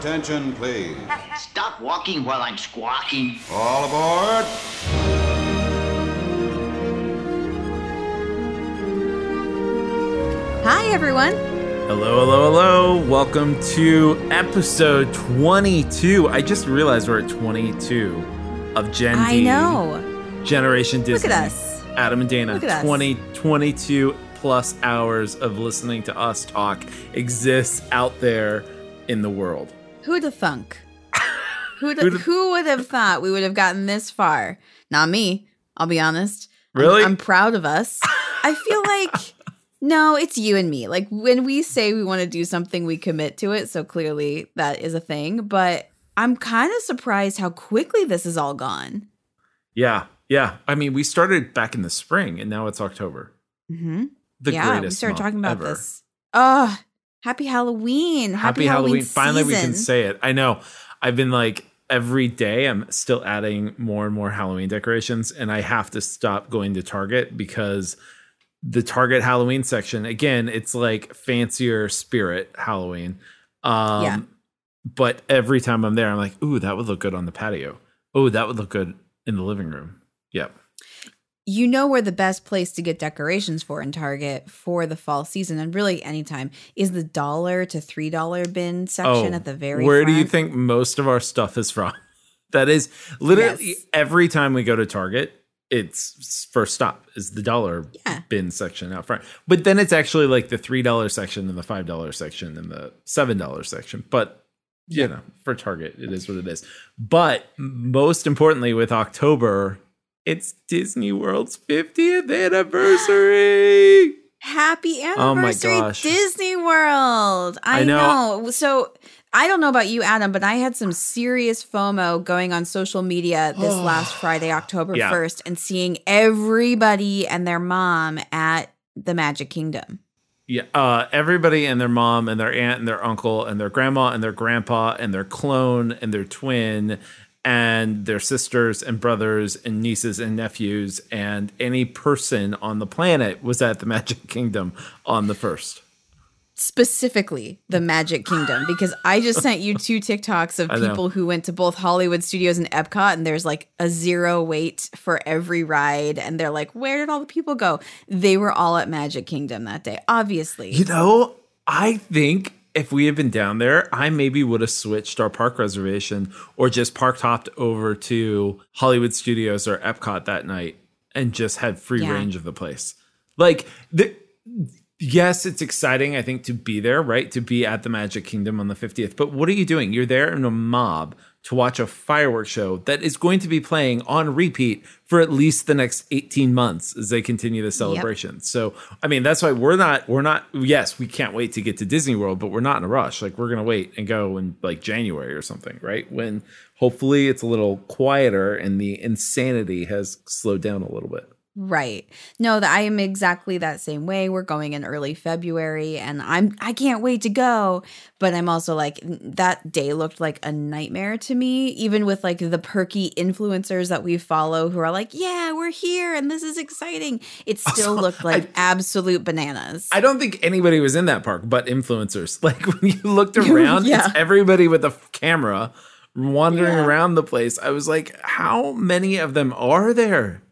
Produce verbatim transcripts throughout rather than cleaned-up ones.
Attention, please. Stop walking while I'm squawking. All aboard. Hi, everyone. Hello, hello, hello. Welcome to episode twenty-two. I just realized we're at twenty-two of Gen I D. I know. Generation Disney. Look at us. Adam and Dana. Look at twenty, us. twenty-two plus hours of listening to us talk exists out there in the world. Who'd have thunk? Who'd have, who would have thought we would have gotten this far? Not me. I'll be honest. Really? I'm, I'm proud of us. I feel like... No, it's you and me. Like, when we say we want to do something, we commit to it. So clearly that is a thing. But I'm kind of surprised how quickly this is all gone. Yeah. Yeah. I mean, we started back in the spring and now it's October. Mm-hmm. The yeah, greatest we started talking about ever. This. Oh, happy Halloween. Happy, happy Halloween. Halloween. Finally, we can say it. I know. I've been like, every day I'm still adding more and more Halloween decorations. And I have to stop going to Target because... the Target Halloween section, again, it's like fancier spirit Halloween. Um, yeah. But every time I'm there, I'm like, ooh, that would look good on the patio. Oh, that would look good in the living room. Yep. You know where the best place to get decorations for in Target for the fall season, and really anytime, is the dollar to three dollar bin section oh, at the very where front. Do you think most of our stuff is from? That is literally yes. Every time we go to Target, its first stop is the dollar yeah. bin section out front. But then it's actually like the three dollar section and the five dollar section and the seven dollar section. But, you yeah. know, for Target, it is what it is. But most importantly, with October, it's Disney World's fiftieth anniversary. Happy anniversary, oh my gosh. Disney World. I, I know. know. So... I don't know about you, Adam, but I had some serious FOMO going on social media this last Friday, October yeah. first, and seeing everybody and their mom at the Magic Kingdom. Yeah, uh, everybody and their mom and their aunt and their uncle and their grandma and their grandpa and their clone and their twin and their sisters and brothers and nieces and nephews and any person on the planet was at the Magic Kingdom on the first. Specifically the Magic Kingdom, because I just sent you two TikToks of people who went to both Hollywood Studios and Epcot, and there's like a zero wait for every ride, and they're like, where did all the people go? They were all at Magic Kingdom that day, obviously. You know, I think if we had been down there, I maybe would have switched our park reservation or just park hopped over to Hollywood Studios or Epcot that night and just had free yeah. range of the place. Like, the... Yes, it's exciting, I think, to be there, right? To be at the Magic Kingdom on the fiftieth. But what are you doing? You're there in a mob to watch a fireworks show that is going to be playing on repeat for at least the next eighteen months as they continue the celebration. Yep. So, I mean, that's why we're not, we're not, yes, we can't wait to get to Disney World, but we're not in a rush. Like, we're going to wait and go in like January or something, right? When hopefully it's a little quieter and the insanity has slowed down a little bit. Right. No, that I am exactly that same way. We're going in early February and I'm I can't wait to go, but I'm also like, that day looked like a nightmare to me, even with like the perky influencers that we follow who are like, "Yeah, we're here and this is exciting." It still also, looked like I, absolute bananas. I don't think anybody was in that park but influencers. Like when you looked around, yeah. it's everybody with a camera wandering yeah. around the place. I was like, "How many of them are there?"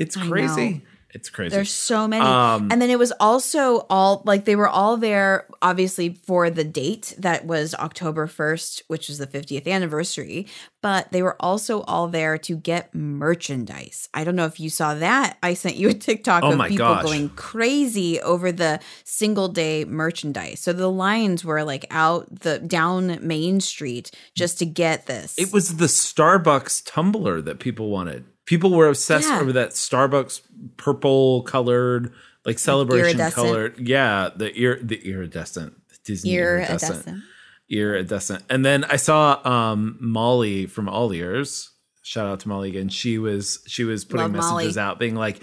It's crazy. It's crazy. There's so many. Um, and then it was also all like they were all there, obviously, for the date that was October first, which was the fiftieth anniversary. But they were also all there to get merchandise. I don't know if you saw that. I sent you a TikTok oh of people gosh. going crazy over the single day merchandise. So the lines were like out the down Main Street just to get this. It was the Starbucks tumbler that people wanted. People were obsessed yeah. over that Starbucks purple colored, like celebration like colored. Yeah, the ir- the iridescent. The Disney iridescent. iridescent. Iridescent. And then I saw um, Molly from All Ears. Shout out to Molly again. She was she was putting Love messages Molly. out being like,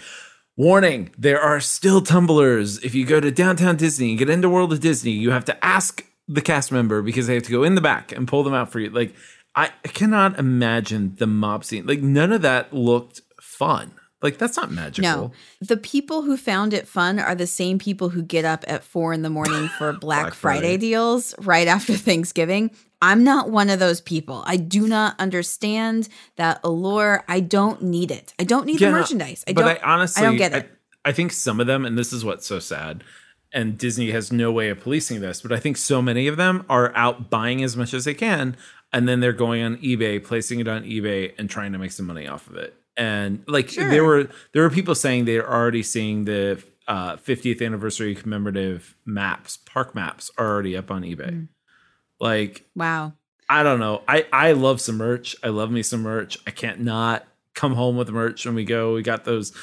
warning, there are still tumblers. If you go to Downtown Disney and get into World of Disney, you have to ask the cast member because they have to go in the back and pull them out for you. Like, I cannot imagine the mob scene. Like, none of that looked fun. Like, that's not magical. No. The people who found it fun are the same people who get up at four in the morning for Black, Black Friday. Friday deals right after Thanksgiving. I'm not one of those people. I do not understand that allure. I don't need it. I don't need yeah, the merchandise. I but don't, I honestly, I don't get it. I, I think some of them, and this is what's so sad, and Disney has no way of policing this, but I think so many of them are out buying as much as they can, and then they're going on eBay, placing it on eBay, and trying to make some money off of it. And like sure. there were there were people saying they're already seeing the uh, fiftieth anniversary commemorative maps, park maps, are already up on eBay. Mm. Like, wow. I don't know. I, I love some merch. I love me some merch. I can't not come home with merch when we go. We got those,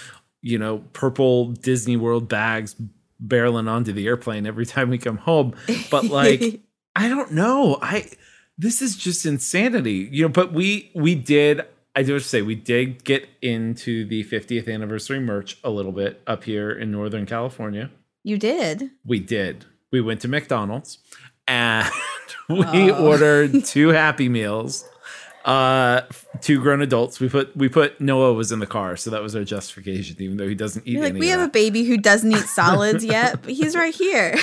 you know, purple Disney World bags barreling onto the airplane every time we come home. But like, I don't know. I, this is just insanity, you know, but we, we did, I do have to say, we did get into the fiftieth anniversary merch a little bit up here in Northern California. You did? We did. We went to McDonald's and we oh. ordered two Happy Meals, uh, two grown adults. We put we put Noah was in the car, so that was our justification, even though he doesn't eat. You're like, any we have that. A baby who doesn't eat solids yet, but he's right here.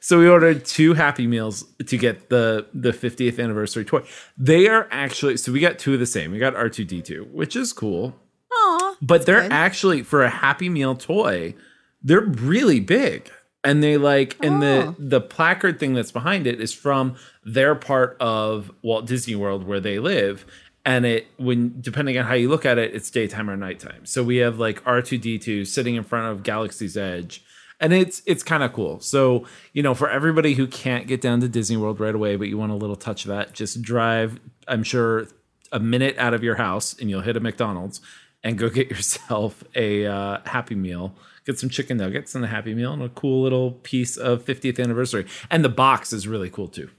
So we ordered two Happy Meals to get the the fiftieth anniversary toy. They are actually so we got two of the same. We got R two D two, which is cool. Aw, but they're good. Actually for a Happy Meal toy, they're really big. And they like, oh. and the, the placard thing that's behind it is from their part of Walt Disney World where they live. And it, when, depending on how you look at it, it's daytime or nighttime. So we have like R two D two sitting in front of Galaxy's Edge and it's, it's kind of cool. So, you know, for everybody who can't get down to Disney World right away, but you want a little touch of that, just drive, I'm sure a minute out of your house and you'll hit a McDonald's and go get yourself a uh, Happy Meal. Get some chicken nuggets and a Happy Meal and a cool little piece of fiftieth anniversary. And the box is really cool, too.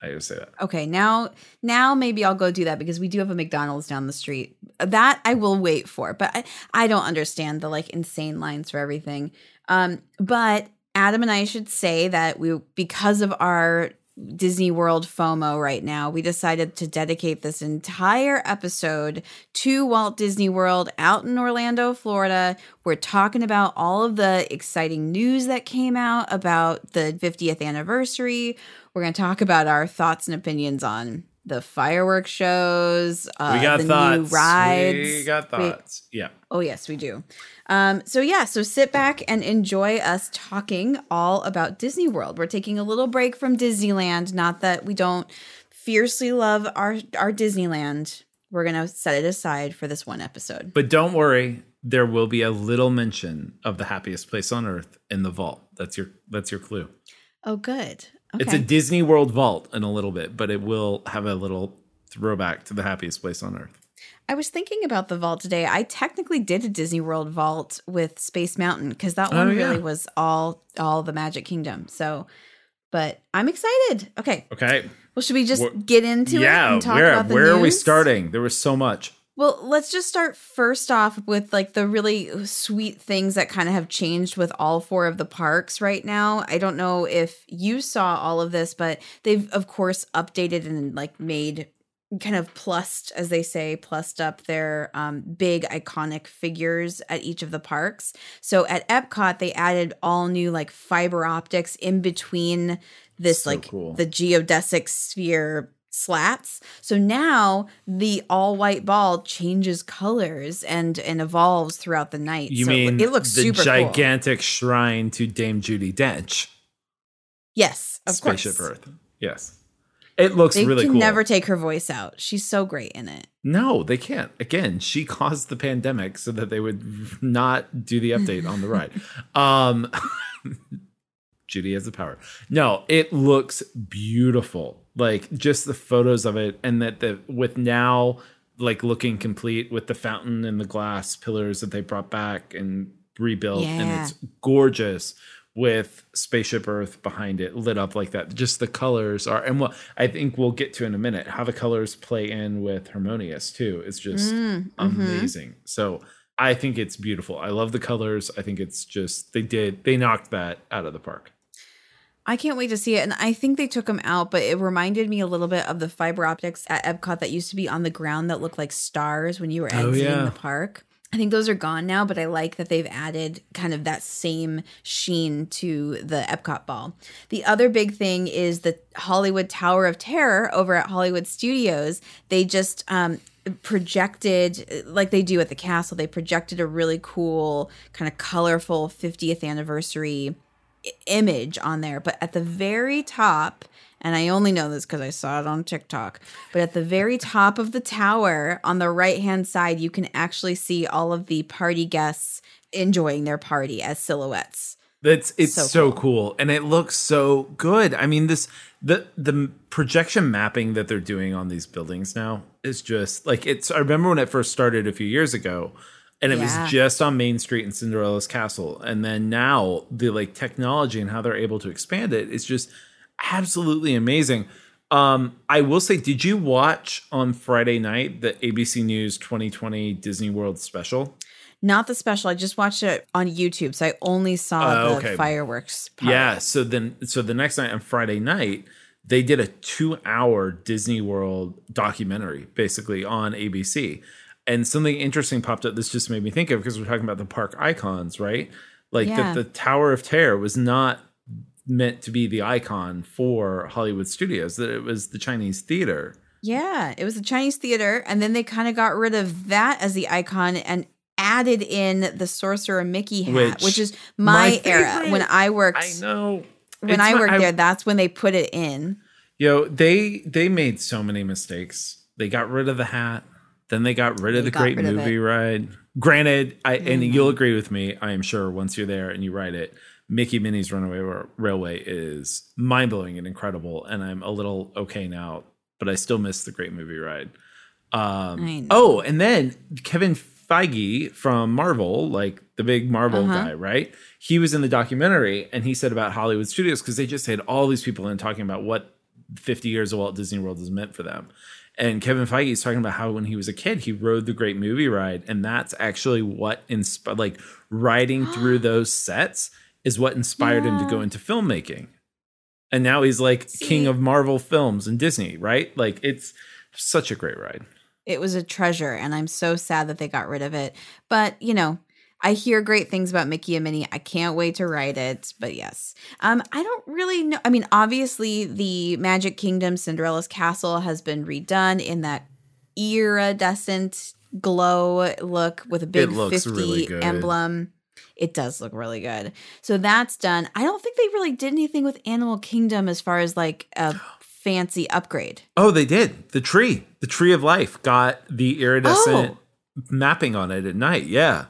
I gotta say that. Okay, now now maybe I'll go do that because we do have a McDonald's down the street. That I will wait for. But I, I don't understand the, like, insane lines for everything. Um, but Adam and I should say that we, because of our Disney World FOMO right now, we decided to dedicate this entire episode to Walt Disney World out in Orlando, Florida. We're talking about all of the exciting news that came out about the fiftieth anniversary. We're going to talk about our thoughts and opinions on the fireworks shows, uh, we got the thoughts. New rides. We got thoughts. We, yeah. Oh, yes, we do. Um, so, yeah, so sit back and enjoy us talking all about Disney World. We're taking a little break from Disneyland. Not that we don't fiercely love our, our Disneyland. We're going to set it aside for this one episode. But don't worry. There will be a little mention of the happiest place on earth in the vault. That's your that's your clue. Oh, good. Okay. It's a Disney World vault in a little bit, but it will have a little throwback to the happiest place on earth. I was thinking about the vault today. I technically did a Disney World vault with Space Mountain because that one oh, yeah. really was all all the Magic Kingdom. So, but I'm excited. Okay. Okay. Well, should we just we're, get into yeah, it and talk where, about the where news? Where are we starting? There was so much. Well, let's just start first off with like the really sweet things that kind of have changed with all four of the parks right now. I don't know if you saw all of this, but they've, of course, updated and like made kind of plussed, as they say, plussed up their um, big iconic figures at each of the parks. So at Epcot, they added all new like fiber optics in between this so like cool. the geodesic sphere slats. So now the all white ball changes colors and and evolves throughout the night. You so mean it looks the super gigantic cool. shrine to Dame Judi Dench? Yes, of Spaceship course. Earth. Yes, it looks they really can cool. Never take her voice out. She's so great in it. No, they can't. Again, she caused the pandemic so that they would not do the update on the ride. Um, Judi has the power. No, it looks beautiful. Like just the photos of it, and that the with now like looking complete with the fountain and the glass pillars that they brought back and rebuilt, yeah. and it's gorgeous with Spaceship Earth behind it lit up like that. Just the colors are, and well, I think we'll get to in a minute how the colors play in with Harmonious too. It's just mm, amazing. Mm-hmm. So I think it's beautiful. I love the colors. I think it's just they did they knocked that out of the park. I can't wait to see it. And I think they took them out, but it reminded me a little bit of the fiber optics at Epcot that used to be on the ground that looked like stars when you were exiting oh, yeah. the park. I think those are gone now, but I like that they've added kind of that same sheen to the Epcot ball. The other big thing is the Hollywood Tower of Terror over at Hollywood Studios. They just um, projected, like they do at the castle, they projected a really cool kind of colorful fiftieth anniversary image on there. But at the very top, and I only know this because I saw it on TikTok, but at the very top of the tower on the right-hand side, you can actually see all of the party guests enjoying their party as silhouettes. That's It's so, so cool. cool. And it looks so good. I mean, this the the projection mapping that they're doing on these buildings now is just like it's. I remember when it first started a few years ago. And it yeah. was just on Main Street in Cinderella's Castle. And then now the like technology and how they're able to expand it is just absolutely amazing. Um, I will say, did you watch on Friday night the A B C News twenty twenty Disney World special? Not the special. I just watched it on YouTube. So I only saw uh, the okay. fireworks part. Yeah. So then so the next night on Friday night, they did a two hour Disney World documentary basically on A B C. And something interesting popped up. This just made me think of, because we're talking about the park icons, right? Like yeah. that the Tower of Terror was not meant to be the icon for Hollywood Studios, that it was the Chinese theater. Yeah, it was the Chinese theater. And then they kind of got rid of that as the icon and added in the Sorcerer Mickey hat, which, which is my, my era. When I worked, I know. When it's I worked my, I, there, that's when they put it in. Yo, they they made so many mistakes. They got rid of the hat. Then they got rid of the great movie ride. Granted, I mm-hmm. and you'll agree with me, I am sure, once you're there and you ride it, Mickey Minnie's Runaway Railway is mind-blowing and incredible, and I'm a little okay now, but I still miss the great movie ride. Um, oh, and then Kevin Feige from Marvel, like the big Marvel uh-huh. guy, right? He was in the documentary, and he said about Hollywood Studios, because they just had all these people in talking about what fifty years of Walt Disney World is meant for them. And Kevin Feige is talking about how when he was a kid, he rode the Great Movie Ride. And that's actually what inspired, like riding through those sets is what inspired yeah. him to go into filmmaking. And now he's like See? king of Marvel films and Disney, right? Like it's such a great ride. It was a treasure. And I'm so sad that they got rid of it. But, you know, I hear great things about Mickey and Minnie. I can't wait to ride it, but yes. Um, I don't really know. I mean, obviously, the Magic Kingdom Cinderella's Castle has been redone in that iridescent glow look with a big fifty really emblem. It does look really good. So that's done. I don't think they really did anything with Animal Kingdom as far as like a fancy upgrade. Oh, they did. The tree. The Tree of Life got the iridescent oh. mapping on it at night. Yeah.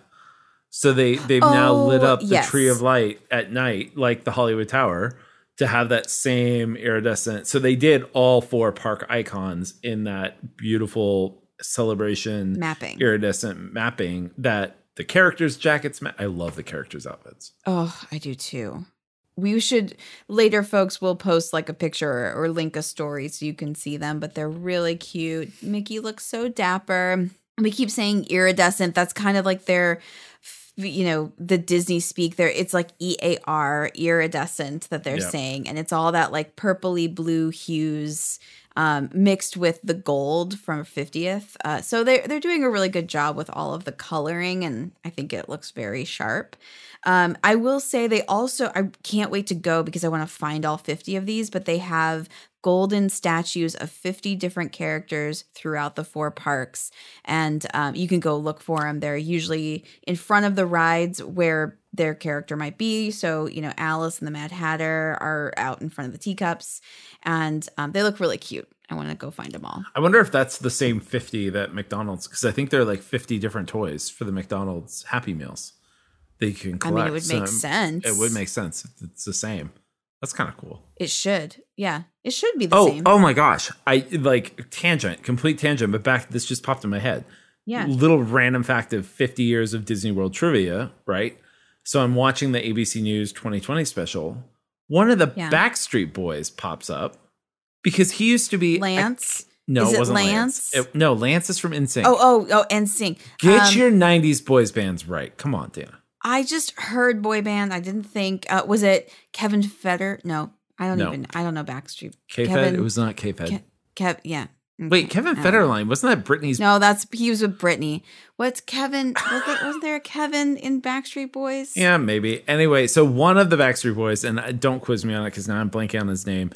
So they, they've oh, now lit up the yes. Tree of Light at night, like the Hollywood Tower, to have that same iridescent. So they did all four park icons in that beautiful celebration mapping, iridescent mapping that the characters' jackets ma- – I love the characters' outfits. Oh, I do too. We should – later, folks, we'll post like a picture or, or link a story so you can see them, but they're really cute. Mickey looks so dapper. We keep saying iridescent. That's kind of like their – you know, the Disney speak there. It's like E A R, iridescent, that they're yep. saying. And it's all that like purpley blue hues um, mixed with the gold from fiftieth. Uh, so they're, they're doing a really good job with all of the coloring. And I think it looks very sharp. Um, I will say they also, I can't wait to go because I want to find all fifty of these, but they have golden statues of fifty different characters throughout the four parks. And um, you can go look for them. They're usually in front of the rides where their character might be. So, you know, Alice and the Mad Hatter are out in front of the teacups. And um, they look really cute. I want to go find them all. I wonder if that's the same fifty that McDonald's, because I think there are like fifty different toys for the McDonald's Happy Meals that you can collect. I mean, it would make so, sense. It would make sense. It's the same. That's kind of cool. It should. Yeah. It should be the oh, same. Oh, my gosh. I like tangent, complete tangent. But back, this just popped in my head. Yeah. Little random fact of fifty years of Disney World trivia, right? So I'm watching the A B C News twenty twenty special. One of the yeah. Backstreet Boys pops up because he used to be. Lance? A, no, is it, it wasn't Lance. Lance. It, no, Lance is from N Sync. Oh, oh, oh, N Sync. Get um, your nineties boys bands right. Come on, Dana. I just heard boy band. I didn't think uh, was it Kevin Fetter? No, I don't no. even. I don't know Backstreet. K-Fed. Kevin, it was not K-Fed. Kev. Kev yeah, Wait, Kevin Federline, wasn't that Britney's? No, that's he was with Britney. What's Kevin? Was there, wasn't there a Kevin in Backstreet Boys? Yeah, maybe. Anyway, so one of the Backstreet Boys, and don't quiz me on it because now I'm blanking on his name.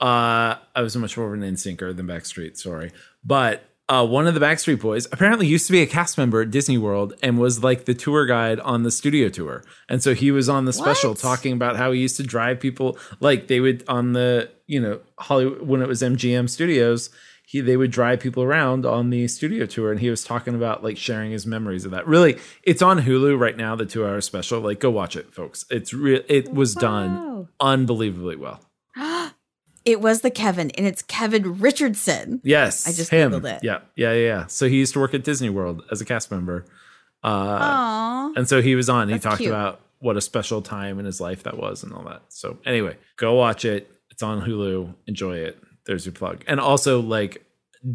Uh, I was much more of an NSYNCer than Backstreet, sorry. But uh, one of the Backstreet Boys apparently used to be a cast member at Disney World and was like the tour guide on the studio tour. And so he was on the special what? talking about how he used to drive people. Like they would on the, you know, Hollywood, when it was M G M Studios, He, they would drive people around on the studio tour, and he was talking about like sharing his memories of that. Really, it's on Hulu right now, the two-hour special. Like, go watch it, folks. It's real. It was wow. done unbelievably well. It was the Kevin, and it's Kevin Richardson. Yes, I just him. Googled it. Yeah, yeah, yeah. So he used to work at Disney World as a cast member, uh, Aww. and so he was on. He That's talked cute. about what a special time in his life that was, and all that. So anyway, go watch it. It's on Hulu. Enjoy it. There's your plug. And also, like,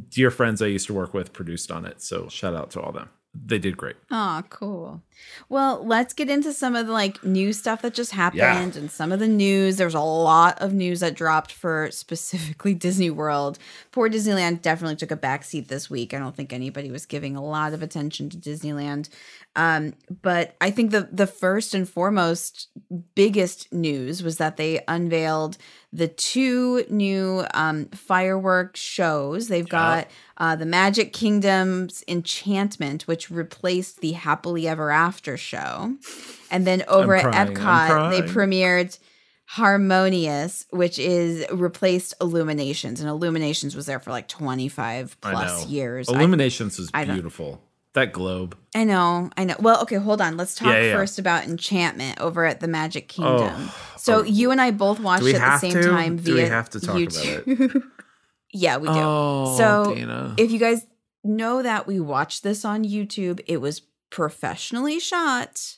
dear friends I used to work with produced on it. So shout out to all them. They did great. Oh, cool. Well, let's get into some of the, like, new stuff that just happened yeah. and some of the news. There's a lot of news that dropped for specifically Disney World. Poor Disneyland definitely took a backseat this week. I don't think anybody was giving a lot of attention to Disneyland. Um, but I think the, the first and foremost biggest news was that they unveiled the two new um, firework shows. They've got uh, the Magic Kingdom's Enchantment, which replaced the Happily Ever After show. And then over I'm at crying, Epcot, they premiered Harmonious, which is replaced Illuminations. And Illuminations was there for like twenty-five plus years. Illuminations I, was I beautiful. That globe. I know. I know. Well, okay, hold on. Let's talk yeah, yeah. first about Enchantment over at the Magic Kingdom. Oh, so oh. you and I both watched it at the same to? time via YouTube. Do we have to talk YouTube. about it? Yeah, we do. Oh, so Dana. If you guys know that we watched this on YouTube, it was professionally shot,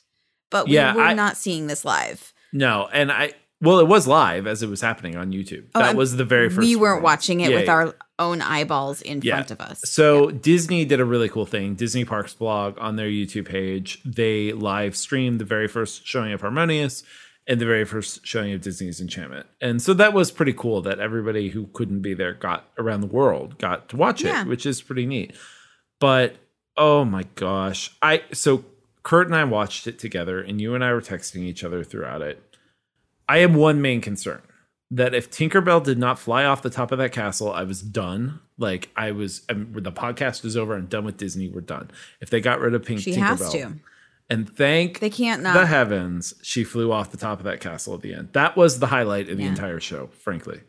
but we yeah, were I, not seeing this live. No, and I – well, it was live as it was happening on YouTube. Oh, that I'm, was the very first We weren't one. watching it yeah, with yeah. our – own eyeballs in yeah. front of us. So yeah. Disney did a really cool thing. Disney Parks blog on their YouTube page, they live streamed the very first showing of Harmonious and the very first showing of Disney's Enchantment. And so that was pretty cool that everybody who couldn't be there got around the world got to watch yeah. it, which is pretty neat. But oh my gosh. I so Kurt and I watched it together, and you and I were texting each other throughout it. I have one main concern. That if Tinkerbell did not fly off the top of that castle, I was done. Like, I was, I'm, the podcast is over. I'm done with Disney. We're done. If they got rid of Pink she Tinkerbell. She has to. And thank they can't not. the heavens, she flew off the top of that castle at the end. That was the highlight of the yeah. entire show, frankly.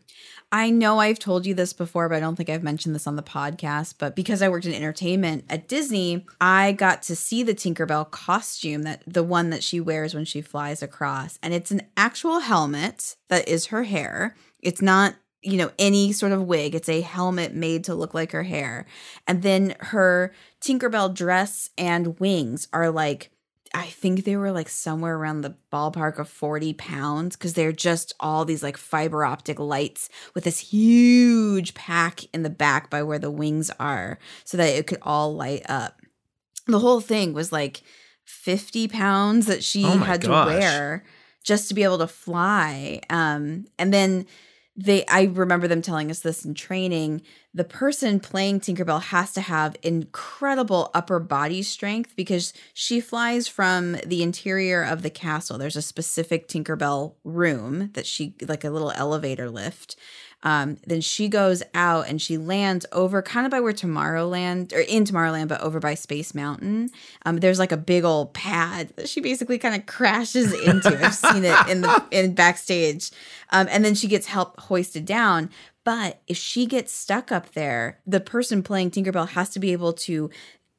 I know I've told you this before, but I don't think I've mentioned this on the podcast. But because I worked in entertainment at Disney, I got to see the Tinkerbell costume, that the one that she wears when she flies across. And it's an actual helmet that is her hair. It's not, you know, any sort of wig. It's a helmet made to look like her hair. And then her Tinkerbell dress and wings are like, I think they were like somewhere around the ballpark of forty pounds because they're just all these like fiber optic lights with this huge pack in the back by where the wings are so that it could all light up. The whole thing was like fifty pounds that she oh had gosh. to wear just to be able to fly. Um, and then they, I remember them telling us this in training. The person playing Tinkerbell has to have incredible upper body strength because she flies from the interior of the castle. There's a specific Tinkerbell room that she, like a little elevator lift. Um, then she goes out and she lands over kind of by where Tomorrowland, or in Tomorrowland, but over by Space Mountain. Um, there's like a big old pad that she basically kind of crashes into. I've seen it in the in backstage. Um, and then she gets help hoisted down. But if she gets stuck up there, the person playing Tinkerbell has to be able to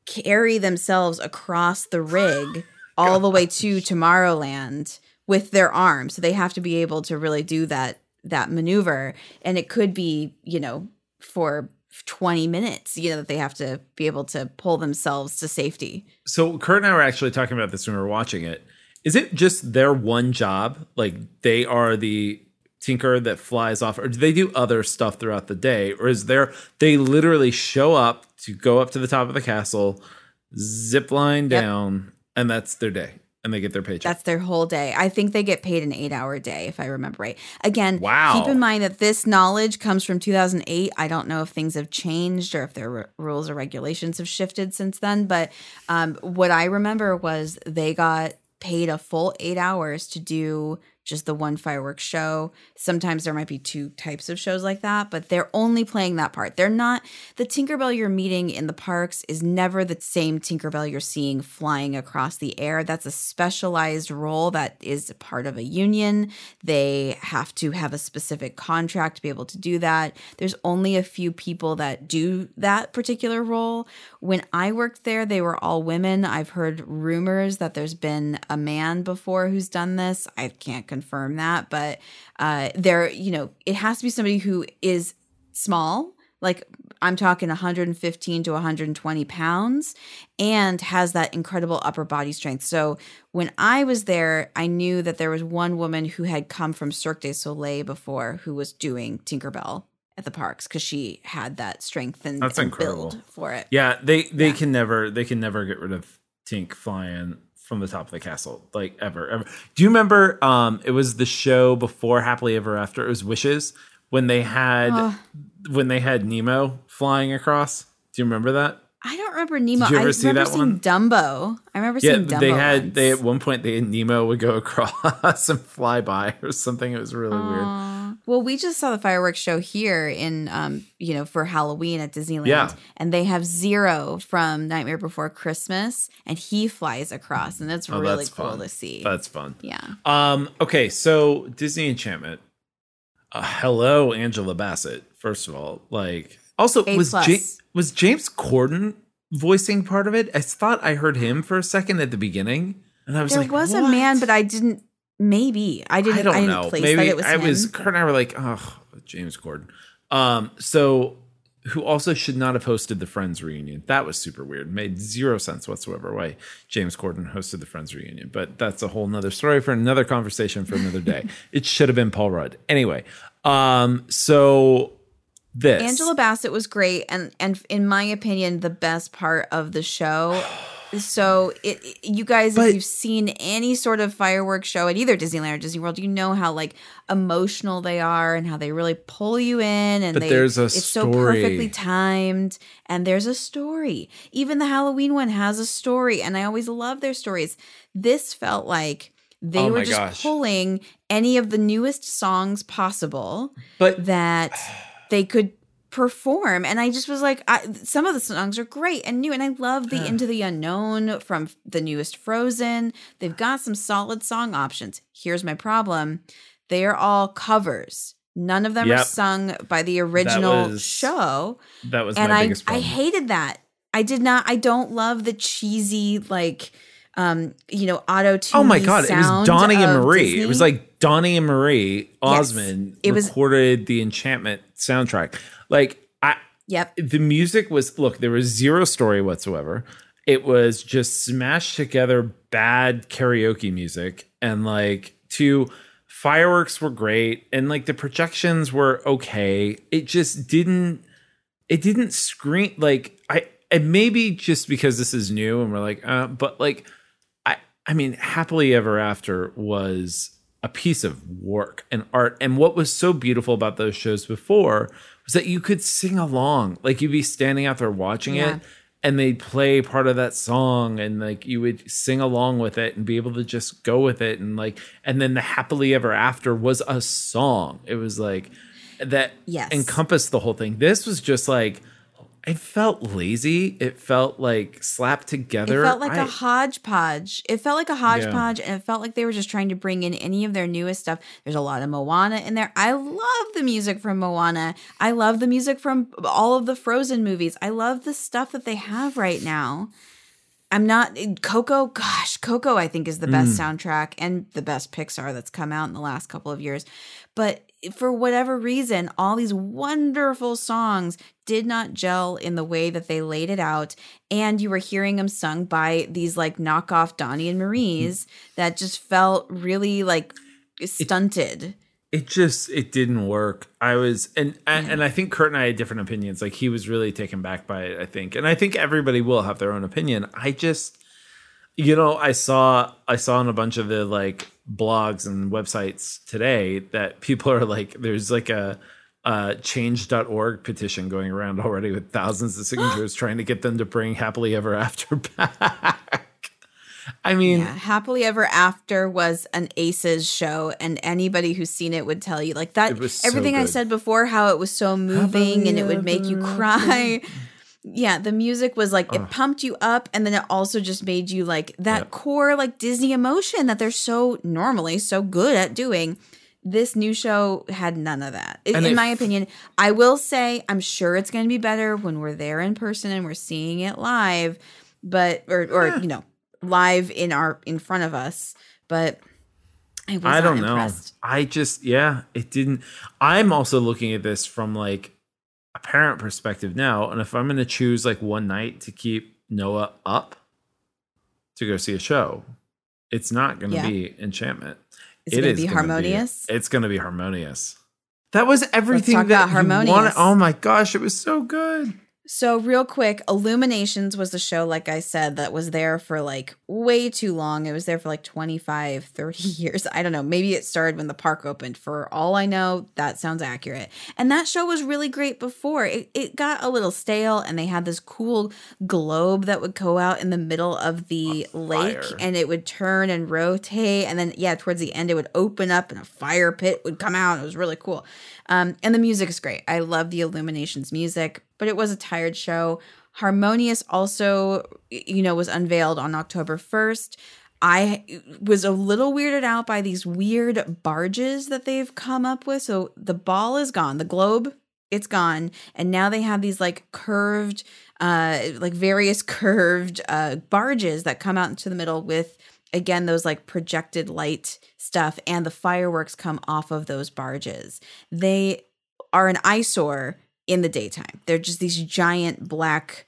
carry themselves across the rig all the way to Tomorrowland with their arms. So they have to be able to really do that. that maneuver. And it could be, you know, for twenty minutes, you know, that they have to be able to pull themselves to safety. So Kurt and I were actually talking about this when we were watching it. Is it just their one job? Like they are the tinker that flies off, or do they do other stuff throughout the day? Or is there, they literally show up to go up to the top of the castle, zip line down, yep. and that's their day. And they get their paycheck. That's their whole day. I think they get paid an eight-hour day, if I remember right. Again, wow. Keep in mind that this knowledge comes from two thousand eight. I don't know if things have changed or if their r- rules or regulations have shifted since then. But um, what I remember was they got paid a full eight hours to do just the one fireworks show. Sometimes there might be two types of shows like that, but they're only playing that part. They're not – the Tinkerbell you're meeting in the parks is never the same Tinkerbell you're seeing flying across the air. That's a specialized role that is part of a union. They have to have a specific contract to be able to do that. There's only a few people that do that particular role. When I worked there, they were all women. I've heard rumors that there's been a man before who's done this. I can't – confirm that, but uh, there, you know, it has to be somebody who is small, like I'm talking one fifteen to one twenty pounds, and has that incredible upper body strength. So when I was there, I knew that there was one woman who had come from Cirque du Soleil before who was doing Tinkerbell at the parks because she had that strength and, That's and build for it. Yeah, they they yeah. can never they can never get rid of Tink flying from the top of the castle, like ever, ever. Do you remember? Um, it was the show before Happily Ever After. It was Wishes when they had oh. when they had Nemo flying across. Do you remember that? I don't remember Nemo. Did you ever I see that one? Dumbo. I remember yeah, seeing Dumbo. They had once. they at one point they Nemo would go across and fly by or something. It was really Aww. weird. Well, we just saw the fireworks show here in um, you know, for Halloween at Disneyland. Yeah. And they have Zero from Nightmare Before Christmas, and he flies across, and that's oh, really that's cool fun. to see. That's fun. Yeah. Um, okay, so Disney Enchantment. Uh, hello, Angela Bassett, first of all. Like also A was J- was James Corden voicing part of it? I thought I heard him for a second at the beginning. And I was there like, There was what? a man, but I didn't Maybe I didn't. I don't I didn't know. Place Maybe that it was I him. was. Kurt and I were like, "Oh, James Corden." Um, so who also should not have hosted the Friends reunion? That was super weird. Made zero sense whatsoever. Why James Corden hosted the Friends reunion? But that's a whole nother story for another conversation for another day. It should have been Paul Rudd. Anyway, um, so this Angela Bassett was great, and and in my opinion, the best part of the show. So it, it, you guys, but, if you've seen any sort of fireworks show at either Disneyland or Disney World, you know how like emotional they are and how they really pull you in. And but they, there's a it's story. so perfectly timed. And there's a story. Even the Halloween one has a story. And I always love their stories. This felt like they oh were just gosh. pulling any of the newest songs possible but, that they could perform, and I just was like, I, some of the songs are great and new, and I love the yeah. Into the Unknown from the newest Frozen. They've got some solid song options. Here's my problem: they are all covers. None of them yep. are sung by the original that was, show. That was and my I, biggest problem. I hated that. I did not. I don't love the cheesy like, um, you know, auto-tune. Oh my god! It was Donnie and Marie. Disney. It was like Donnie and Marie Osmond yes, it recorded was, the Enchantment soundtrack. Like I, yep. The music was look. There was zero story whatsoever. It was just smashed together bad karaoke music, and like two fireworks were great, and like the projections were okay. It just didn't. It didn't scream like I. And maybe just because this is new, and we're like, uh, but like I. I mean, Happily Ever After was a piece of work and art, and what was so beautiful about those shows before. That you could sing along, like you'd be standing out there watching yeah. it, and they'd play part of that song, and like you would sing along with it and be able to just go with it, and like, and then the Happily Ever After was a song. It was like that yes. encompassed the whole thing. This was just like it felt lazy. It felt like slapped together. It felt like I, a hodgepodge. It felt like a hodgepodge, yeah. and it felt like they were just trying to bring in any of their newest stuff. There's a lot of Moana in there. I love the music from Moana. I love the music from all of the Frozen movies. I love the stuff that they have right now. I'm not – Coco, gosh, Coco I think is the best mm. soundtrack and the best Pixar that's come out in the last couple of years. But for whatever reason, all these wonderful songs did not gel in the way that they laid it out. And you were hearing them sung by these like knockoff Donnie and Marie's mm. that just felt really like stunted. It, it just – it didn't work. I was – and and, yeah. and I think Kurt and I had different opinions. Like he was really taken back by it, I think. And I think everybody will have their own opinion. I just – You know, I saw I saw on a bunch of the like blogs and websites today that people are like, there's like a, a change dot org petition going around already with thousands of signatures trying to get them to bring Happily Ever After back. I mean, yeah, Happily Ever After was an Aces show, and anybody who's seen it would tell you like that. So everything good. I said before, how it was so moving Happily and it would make you cry. Yeah, the music was like, it uh, pumped you up, and then it also just made you like that yep. core like Disney emotion that they're so normally so good at doing. This new show had none of that, in, in my opinion. I will say I'm sure it's going to be better when we're there in person and we're seeing it live, but or or yeah. you know, live in our in front of us. But I was I don't not know. Impressed. I just yeah, it didn't. I'm also looking at this from like a parent perspective now, and if I'm going to choose like one night to keep Noah up to go see a show, it's not going to yeah. be Enchantment. It's it gonna is be gonna harmonious. Be, it's going to be Harmonious. That was everything Let's talk that about Harmonious. You wanted. Oh my gosh, it was so good. So real quick, Illuminations was the show, like I said, that was there for like way too long. It was there for like twenty-five, thirty years. I don't know. Maybe it started when the park opened. For all I know, that sounds accurate. And that show was really great before. It, it got a little stale, and they had this cool globe that would go out in the middle of the lake, and it would turn and rotate. And then, yeah, towards the end, it would open up, and a fire pit would come out. It was really cool. Um, and the music is great. I love the Illuminations music, but it was a tired show. Harmonious also, you know, was unveiled on October first. I was a little weirded out by these weird barges that they've come up with. So the ball is gone. The globe, it's gone. And now they have these like curved, uh, like various curved uh, barges that come out into the middle with, again, those like projected light stuff. And the fireworks come off of those barges. They are an eyesore in the daytime. They're just these giant black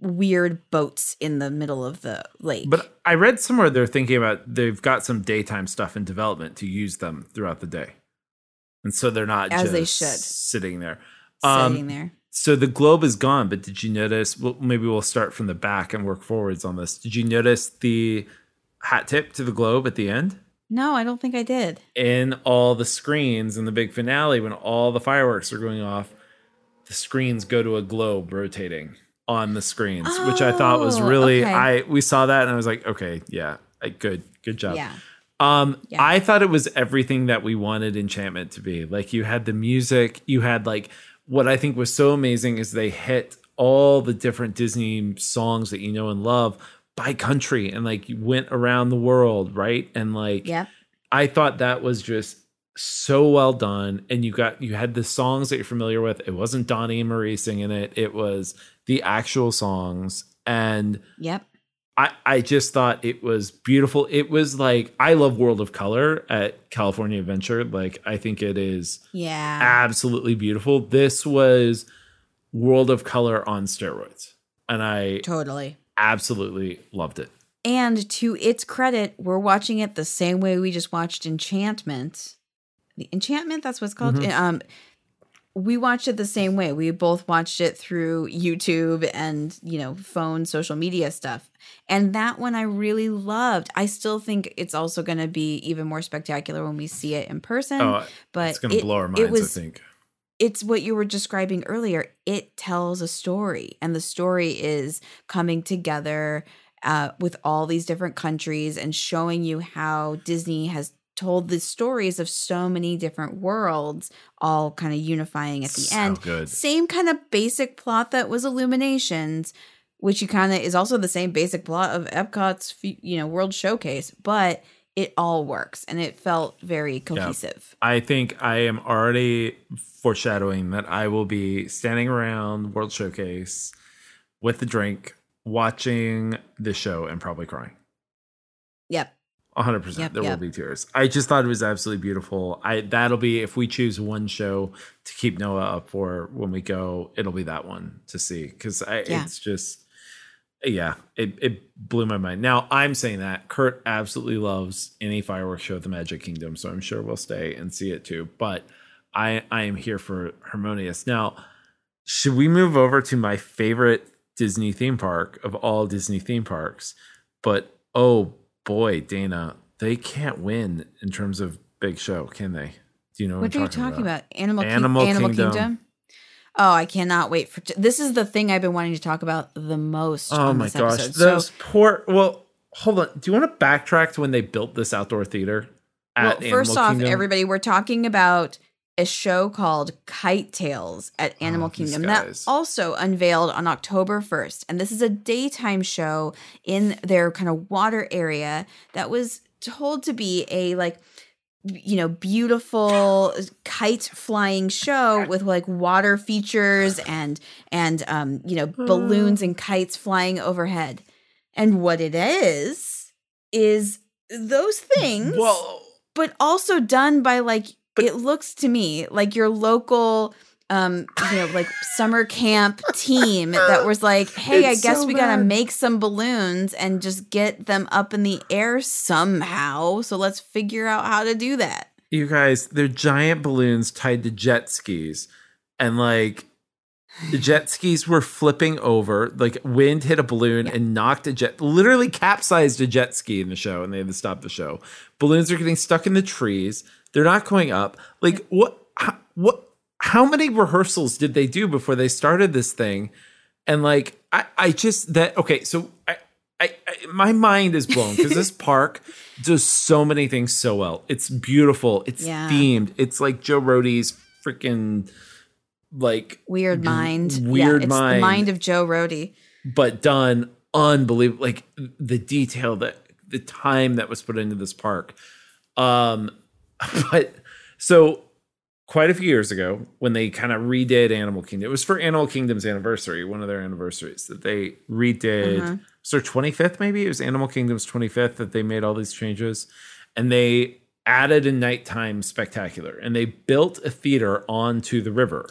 weird boats in the middle of the lake. But I read somewhere they're thinking about, they've got some daytime stuff in development to use them throughout the day. And so they're not As just they should. sitting there. Um, sitting there. So the globe is gone, but did you notice, well, maybe we'll start from the back and work forwards on this. Did you notice the hat tip to the globe at the end? No, I don't think I did. In all the screens in the big finale, when all the fireworks are going off, the screens go to a globe rotating on the screens, oh, which I thought was really, okay. I, we saw that and I was like, okay, yeah, I, good, good job. Yeah. Um, yeah. I thought it was everything that we wanted Enchantment to be. Like, you had the music, you had like, what I think was so amazing is they hit all the different Disney songs that you know and love by country, and like went around the world. Right. And like, yeah. I thought that was just so well done, and you got you had the songs that you're familiar with. It wasn't Donnie and Marie singing it, it was the actual songs. And yep, I, I just thought it was beautiful. It was like, I love World of Color at California Adventure. Like, I think it is yeah absolutely beautiful. This was World of Color on steroids, and I totally absolutely loved it. And to its credit, we're watching it the same way we just watched Enchantment. The Enchantment, that's what's called. Mm-hmm. Um, we watched it the same way. We both watched it through YouTube and, you know, phone, social media stuff. And that one I really loved. I still think it's also going to be even more spectacular when we see it in person. Oh, but it's going to blow our minds, was, I think. It's what you were describing earlier. It tells a story, and the story is coming together uh, with all these different countries and showing you how Disney has told the stories of so many different worlds, all kind of unifying at the so end. Good. Same kind of basic plot that was Illuminations, which you kind of is also the same basic plot of Epcot's, you know, World Showcase, but it all works, and it felt very cohesive. Yeah. I think I am already foreshadowing that I will be standing around World Showcase with a drink, watching the show, and probably crying. Yep. one hundred percent. Yep, there yep. will be tears. I just thought it was absolutely beautiful. I That'll be, if we choose one show to keep Noah up for when we go, it'll be that one to see. Because yeah. it's just, yeah, it, it blew my mind. Now, I'm saying that. Kurt absolutely loves any fireworks show at the Magic Kingdom, so I'm sure we'll stay and see it too. But I, I am here for Harmonious. Now, should we move over to my favorite Disney theme park of all Disney theme parks? But oh boy, Dana, they can't win in terms of big show, can they? Do you know what, what I'm are talking you talking about? about? Animal, Animal, King- Animal Kingdom. Kingdom? Oh, I cannot wait for t- this is the thing I've been wanting to talk about the most. Oh my gosh, episode. those so, poor. Well, hold on. Do you want to backtrack to when they built this outdoor theater? At well, first Animal off, Kingdom? everybody, we're talking about a show called Kite Tales at Animal oh, Kingdom that also unveiled on October first. And this is a daytime show in their kind of water area that was told to be a like, you know, beautiful kite flying show with like water features and, and, um, you know, balloons and kites flying overhead. And what it is, is those things, Whoa. but also done by like, but it looks to me like your local, um, you know, like summer camp team that was like, hey, I guess so we got to make some balloons and just get them up in the air somehow. So let's figure out how to do that. You guys, they're giant balloons tied to jet skis. And like the jet skis were flipping over, like wind hit a balloon yeah. and knocked a jet, literally capsized a jet ski in the show. And they had to stop the show. Balloons are getting stuck in the trees. They're not going up. Like what, how, what, how many rehearsals did they do before they started this thing? And like, I, I just that, okay. So I, I, I my mind is blown because this park does so many things so well. It's beautiful. It's yeah. themed. It's like Joe Rohde's freaking like weird mind, weird yeah, it's mind, the mind of Joe Rohde, but done unbelievable. Like the detail that the time that was put into this park. Um, but so quite a few years ago when they kind of redid Animal Kingdom, it was for Animal Kingdom's anniversary, one of their anniversaries that they redid. Uh-huh. So twenty-fifth, maybe it was Animal Kingdom's twenty-fifth that they made all these changes and they added a nighttime spectacular and they built a theater onto the river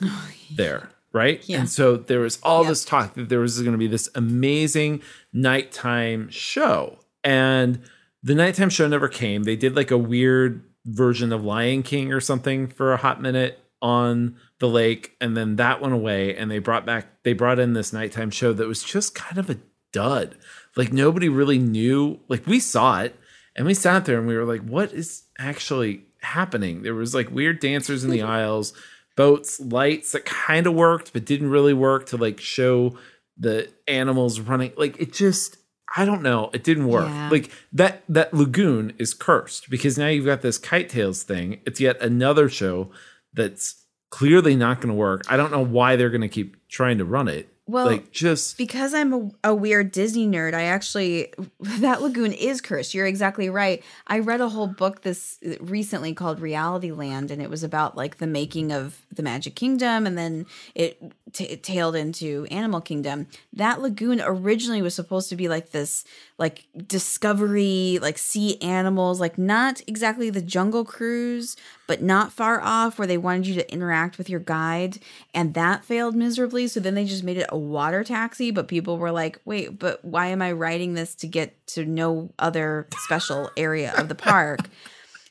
there. Right. Yeah. And so there was all yep. this talk that there was going to be this amazing nighttime show and the nighttime show never came. They did like a weird version of Lion King or something for a hot minute on the lake. And then that went away. And they brought back, they brought in this nighttime show that was just kind of a dud. Like nobody really knew, like we saw it and we sat there and we were like, what is actually happening? There was like weird dancers in the aisles, boats, lights that kind of worked, but didn't really work to like show the animals running. Like it just, I don't know. It didn't work. Yeah. Like that, that lagoon is cursed because now you've got this Kite Tales thing. It's yet another show that's clearly not going to work. I don't know why they're going to keep trying to run it. Well, like just because I'm a, a weird Disney nerd, I actually, that lagoon is cursed. You're exactly right. I read a whole book this recently called Reality Land, and it was about like the making of the Magic Kingdom, and then it, t- it tailed into Animal Kingdom. That lagoon originally was supposed to be like this, like discovery, like sea animals, like not exactly the Jungle Cruise, but not far off where they wanted you to interact with your guide, and that failed miserably. So then they just made it a water taxi, but people were like, wait, but why am I riding this to get to no other special area of the park?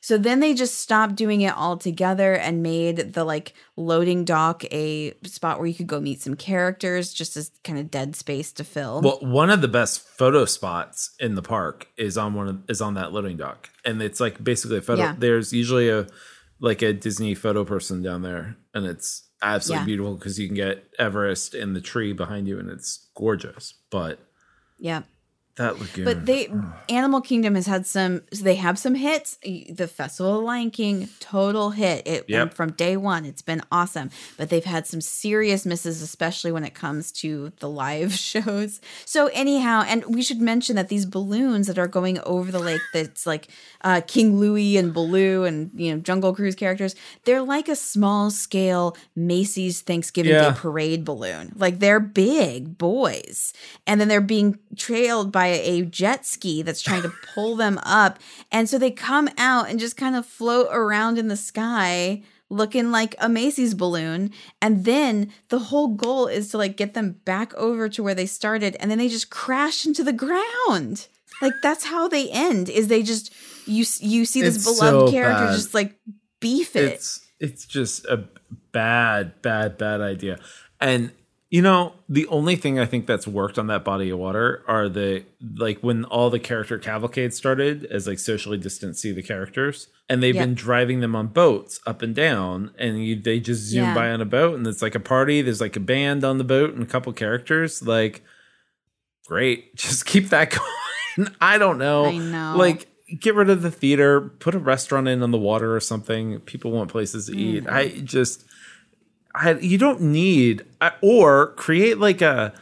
So then they just stopped doing it altogether and made the like loading dock a spot where you could go meet some characters, just as kind of dead space to fill. Well, one of the best photo spots in the park is on one of, is on that loading dock. And it's like basically a photo. Yeah. There's usually a like a Disney photo person down there, and it's absolutely yeah. beautiful because you can get Everest and the tree behind you and it's gorgeous. But yeah, that lagoon. But they oh. Animal Kingdom has had some, so they have some hits. The Festival of Lion King, total hit. It yep. went from day one. It's been awesome. But they've had some serious misses, especially when it comes to the live shows. So anyhow, and we should mention that these balloons that are going over the lake, that's like uh, King Louie and Baloo and, you know, Jungle Cruise characters, they're like a small scale Macy's Thanksgiving yeah. Day parade balloon. Like they're big boys. And then they're being trailed by a jet ski that's trying to pull them up. And so they come out and just kind of float around in the sky looking like a Macy's balloon. And then the whole goal is to like get them back over to where they started. And then they just crash into the ground. Like that's how they end, is they just, you, you see this it's beloved so character bad. just like beef it. It's, it's just a bad, bad, bad idea. And You know, the only thing I think that's worked on that body of water are the, like, when all the character cavalcades started as, like, socially distancing the characters. And they've yep. been driving them on boats up and down. And you, they just zoom yeah. by on a boat. And it's, like, a party. There's, like, a band on the boat and a couple characters. Like, great. Just keep that going. I don't know. I know. Like, get rid of the theater. Put a restaurant in on the water or something. People want places to mm-hmm. eat. I just... I, you don't need or create like a,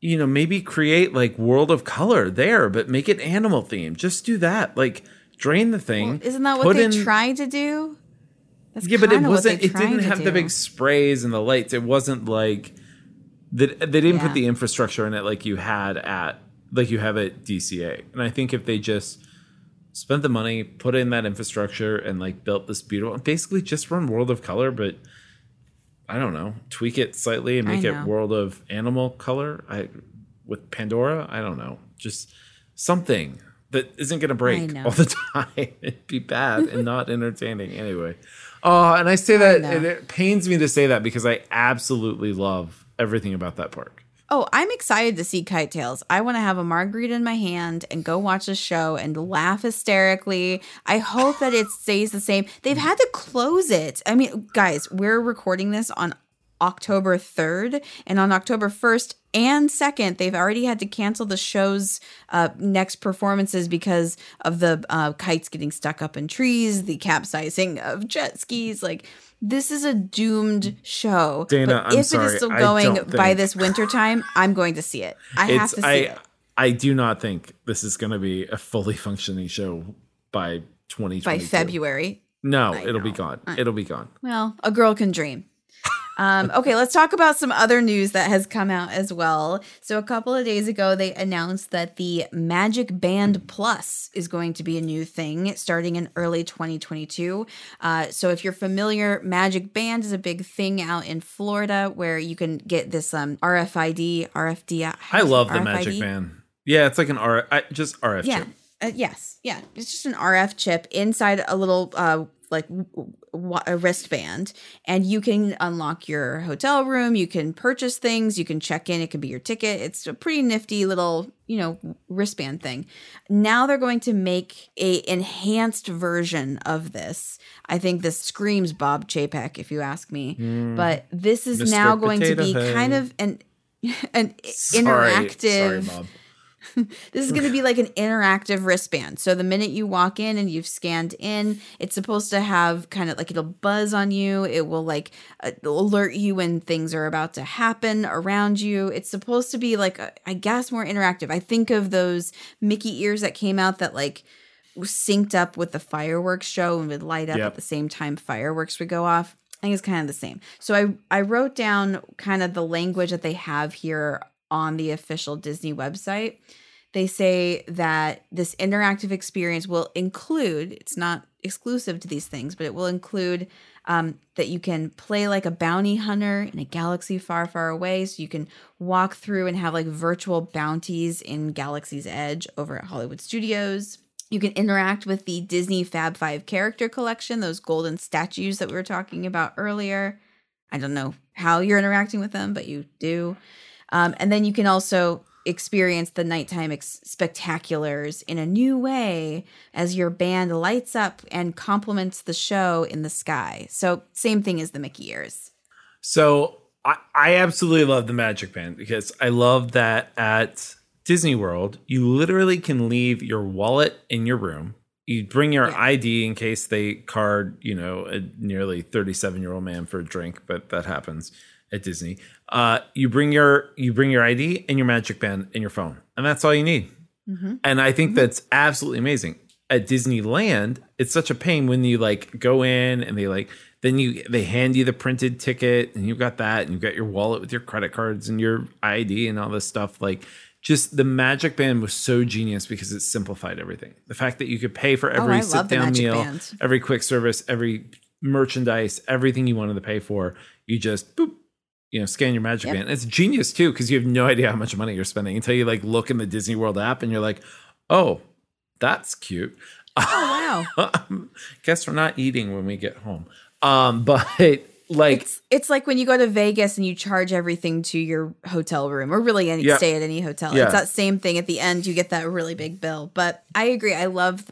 you know, maybe create like World of Color there, but make it animal themed. Just do that. Like drain the thing. Well, isn't that what they in, tried to do? That's yeah, but it wasn't, it didn't have do. the big sprays and the lights. It wasn't like that. They, they didn't yeah. put the infrastructure in it. Like you had at, like you have at D C A. And I think if they just spent the money, put in that infrastructure and like built this beautiful, basically just run World of Color, but I don't know, tweak it slightly and make it World of Animal Color I, with Pandora. I don't know. Just something that isn't going to break all the time. It'd be bad and not entertaining anyway. Oh, and I say that, I and it pains me to say that because I absolutely love everything about that park. Oh, I'm excited to see Kite Tales. I want to have a margarita in my hand and go watch a show and laugh hysterically. I hope that it stays the same. They've had to close it. I mean, guys, we're recording this on October third, and on October first and second, they've already had to cancel the show's uh, next performances because of the uh, kites getting stuck up in trees, the capsizing of jet skis. Like, this is a doomed show. Dana, but I'm if sorry, it is still going by this wintertime, I'm going to see it. I it's, have to see I, it. I do not think this is going to be a fully functioning show by twenty twenty-two. By February. No, I it'll know. be gone. I, it'll be gone. Well, a girl can dream. Um, okay, let's talk about some other news that has come out as well. So a couple of days ago, they announced that the Magic Band Plus is going to be a new thing starting in early twenty twenty-two. Uh, so if you're familiar, Magic Band is a big thing out in Florida where you can get this um, R F I D, R F D. I love the Magic Band. Yeah, it's like an R F, I, just R F yeah. chip. Uh, yes, yeah, it's just an R F chip inside a little uh, like a wristband, and you can unlock your hotel room. You can purchase things. You can check in. It can be your ticket. It's a pretty nifty little, you know, wristband thing. Now they're going to make a enhanced version of this. I think this screams Bob Chapek, if you ask me. Mm, but this is Mister now going Potato to be Head. kind of an an Sorry. interactive. Sorry, Bob. This is going to be like an interactive wristband. So the minute you walk in and you've scanned in, it's supposed to have kind of like it'll buzz on you. It will like uh, alert you when things are about to happen around you. It's supposed to be like, uh, I guess, more interactive. I think of those Mickey ears that came out that like synced up with the fireworks show and would light up yep. at the same time fireworks would go off. I think it's kind of the same. So I, I wrote down kind of the language that they have here on the official Disney website. They say that this interactive experience will include, it's not exclusive to these things, but it will include um, that you can play like a bounty hunter in a galaxy far, far away. So you can walk through and have like virtual bounties in Galaxy's Edge over at Hollywood Studios. You can interact with the Disney Fab Five character collection, those golden statues that we were talking about earlier. I don't know how you're interacting with them, but you do. Um, and then you can also experience the nighttime ex- spectaculars in a new way as your band lights up and complements the show in the sky. So same thing as the Mickey ears. So I, I absolutely love the Magic Band because I love that at Disney World, you literally can leave your wallet in your room. You bring your yeah. I D in case they card, you know, a nearly thirty-seven-year-old man for a drink, but that happens at Disney. Uh, you bring your you bring your I D and your Magic Band and your phone, and that's all you need. Mm-hmm. And I think mm-hmm. that's absolutely amazing. At Disneyland, it's such a pain when you like go in and they like then you they hand you the printed ticket and you've got that and you've got your wallet with your credit cards and your I D and all this stuff. Like, just the Magic Band was so genius because it simplified everything. The fact that you could pay for every oh, sit down meal, band. every quick service, every merchandise, everything you wanted to pay for, you just boop. You know, scan your Magic yep. Band. It's genius, too, because you have no idea how much money you're spending until you, like, look in the Disney World app and you're like, oh, that's cute. Oh, wow. Guess we're not eating when we get home. Um, but Like it's, it's like when you go to Vegas and you charge everything to your hotel room, or really any yeah. stay at any hotel. Yeah. It's that same thing. At the end, you get that really big bill. But I agree. I love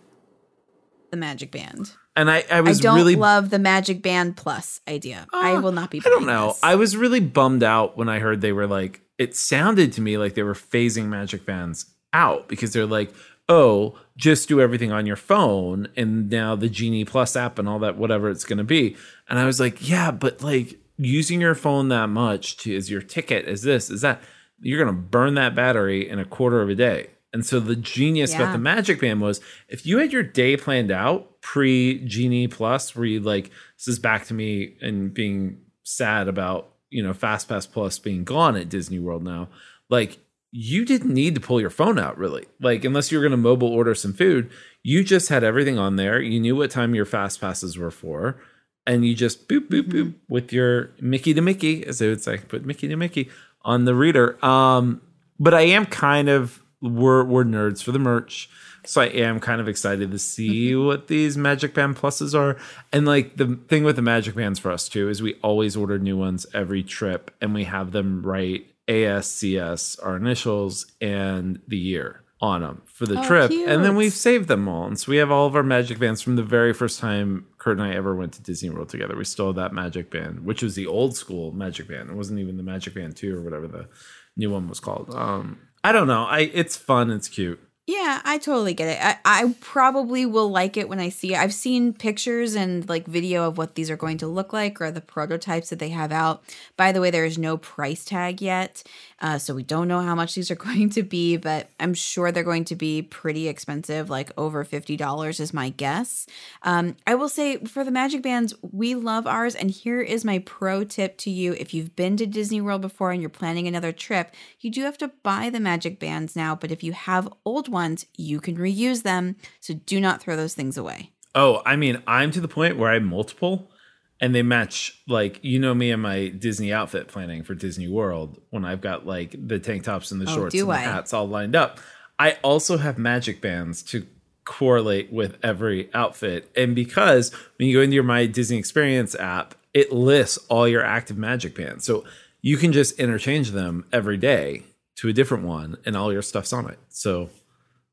the Magic Band. And I, I was I don't really love the Magic Band Plus idea. Uh, I will not be. I don't know. This. I was really bummed out when I heard they were like. It sounded to me like they were phasing Magic Bands out because they're like, oh, just do everything on your phone, and now the Genie Plus app and all that, whatever it's going to be. And I was like, yeah, but like using your phone that much to, as your ticket, as this, as that, you're going to burn that battery in a quarter of a day. And so the genius yeah. about the Magic Band was if you had your day planned out pre-Genie Plus, where you like, this is back to me and being sad about, you know, FastPass Plus being gone at Disney World now, like, you didn't need to pull your phone out, really. Like, unless you were going to mobile order some food, you just had everything on there. You knew what time your fast passes were for. And you just boop, boop, boop with your Mickey to Mickey, as they would say, put Mickey to Mickey on the reader. Um, but I am kind of, we're, we're nerds for the merch. So I am kind of excited to see what these Magic Band Pluses are. And like the thing with the Magic Bands for us too, is we always order new ones every trip and we have them right A S C S, our initials, and the year on them for the oh, trip. Cute. And then we've saved them all. And so we have all of our Magic Bands from the very first time Kurt and I ever went to Disney World together. We stole that Magic Band, which was the old school Magic Band. It wasn't even the Magic Band two or whatever the new one was called. Um, I don't know. I It's fun. It's cute. Yeah, I totally get it. I, I probably will like it when I see it. I've seen pictures and like video of what these are going to look like, or the prototypes that they have out. By the way, there is no price tag yet, uh, so we don't know how much these are going to be, but I'm sure they're going to be pretty expensive, like over fifty dollars is my guess. Um, I will say for the Magic Bands, we love ours, and here is my pro tip to you. If you've been to Disney World before and you're planning another trip, you do have to buy the Magic Bands now, but if you have old ones, ones, you can reuse them, so do not throw those things away. Oh, I mean, I'm to the point where I have multiple, and they match, like, you know me and my Disney outfit planning for Disney World, when I've got, like, the tank tops and the oh, shorts and I? the hats all lined up. I also have Magic Bands to correlate with every outfit, and because when you go into your My Disney Experience app, it lists all your active Magic Bands, so you can just interchange them every day to a different one, and all your stuff's on it, so...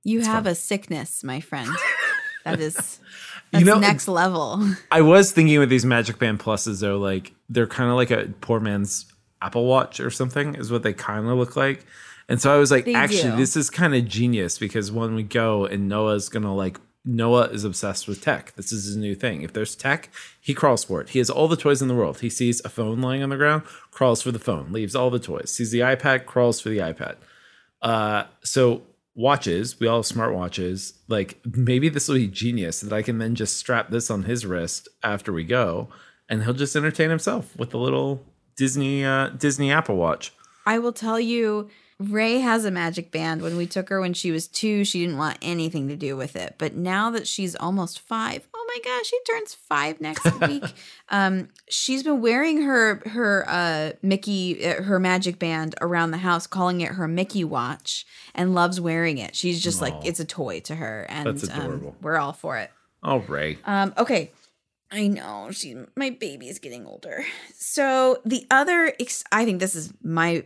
You it's have fun. a sickness, my friend. That is, that's you know, next level. I was thinking with these Magic Band Pluses, though, like they're kind of like a poor man's Apple Watch or something is what they kind of look like. And so I was like, they actually, do. this is kind of genius because when we go and Noah's going to like, Noah is obsessed with tech. This is his new thing. If there's tech, he crawls for it. He has all the toys in the world. He sees a phone lying on the ground, crawls for the phone, leaves all the toys, sees the iPad, crawls for the iPad. Uh, so... Watches, we all have smart watches. Like maybe this will be genius that I can then just strap this on his wrist after we go, and he'll just entertain himself with the little Disney uh, Disney Apple Watch. I will tell you, Ray has a Magic Band. When we took her when she was two, she didn't want anything to do with it. But now that she's almost five, oh my gosh, she turns five next week. Um, she's been wearing her her uh, Mickey uh, her Magic Band around the house, calling it her Mickey Watch, and loves wearing it. She's just Aww. like, it's a toy to her, and That's adorable. Um, we're all for it. All right. Um, okay. I know she. My baby is getting older. So the other, ex- I think this is my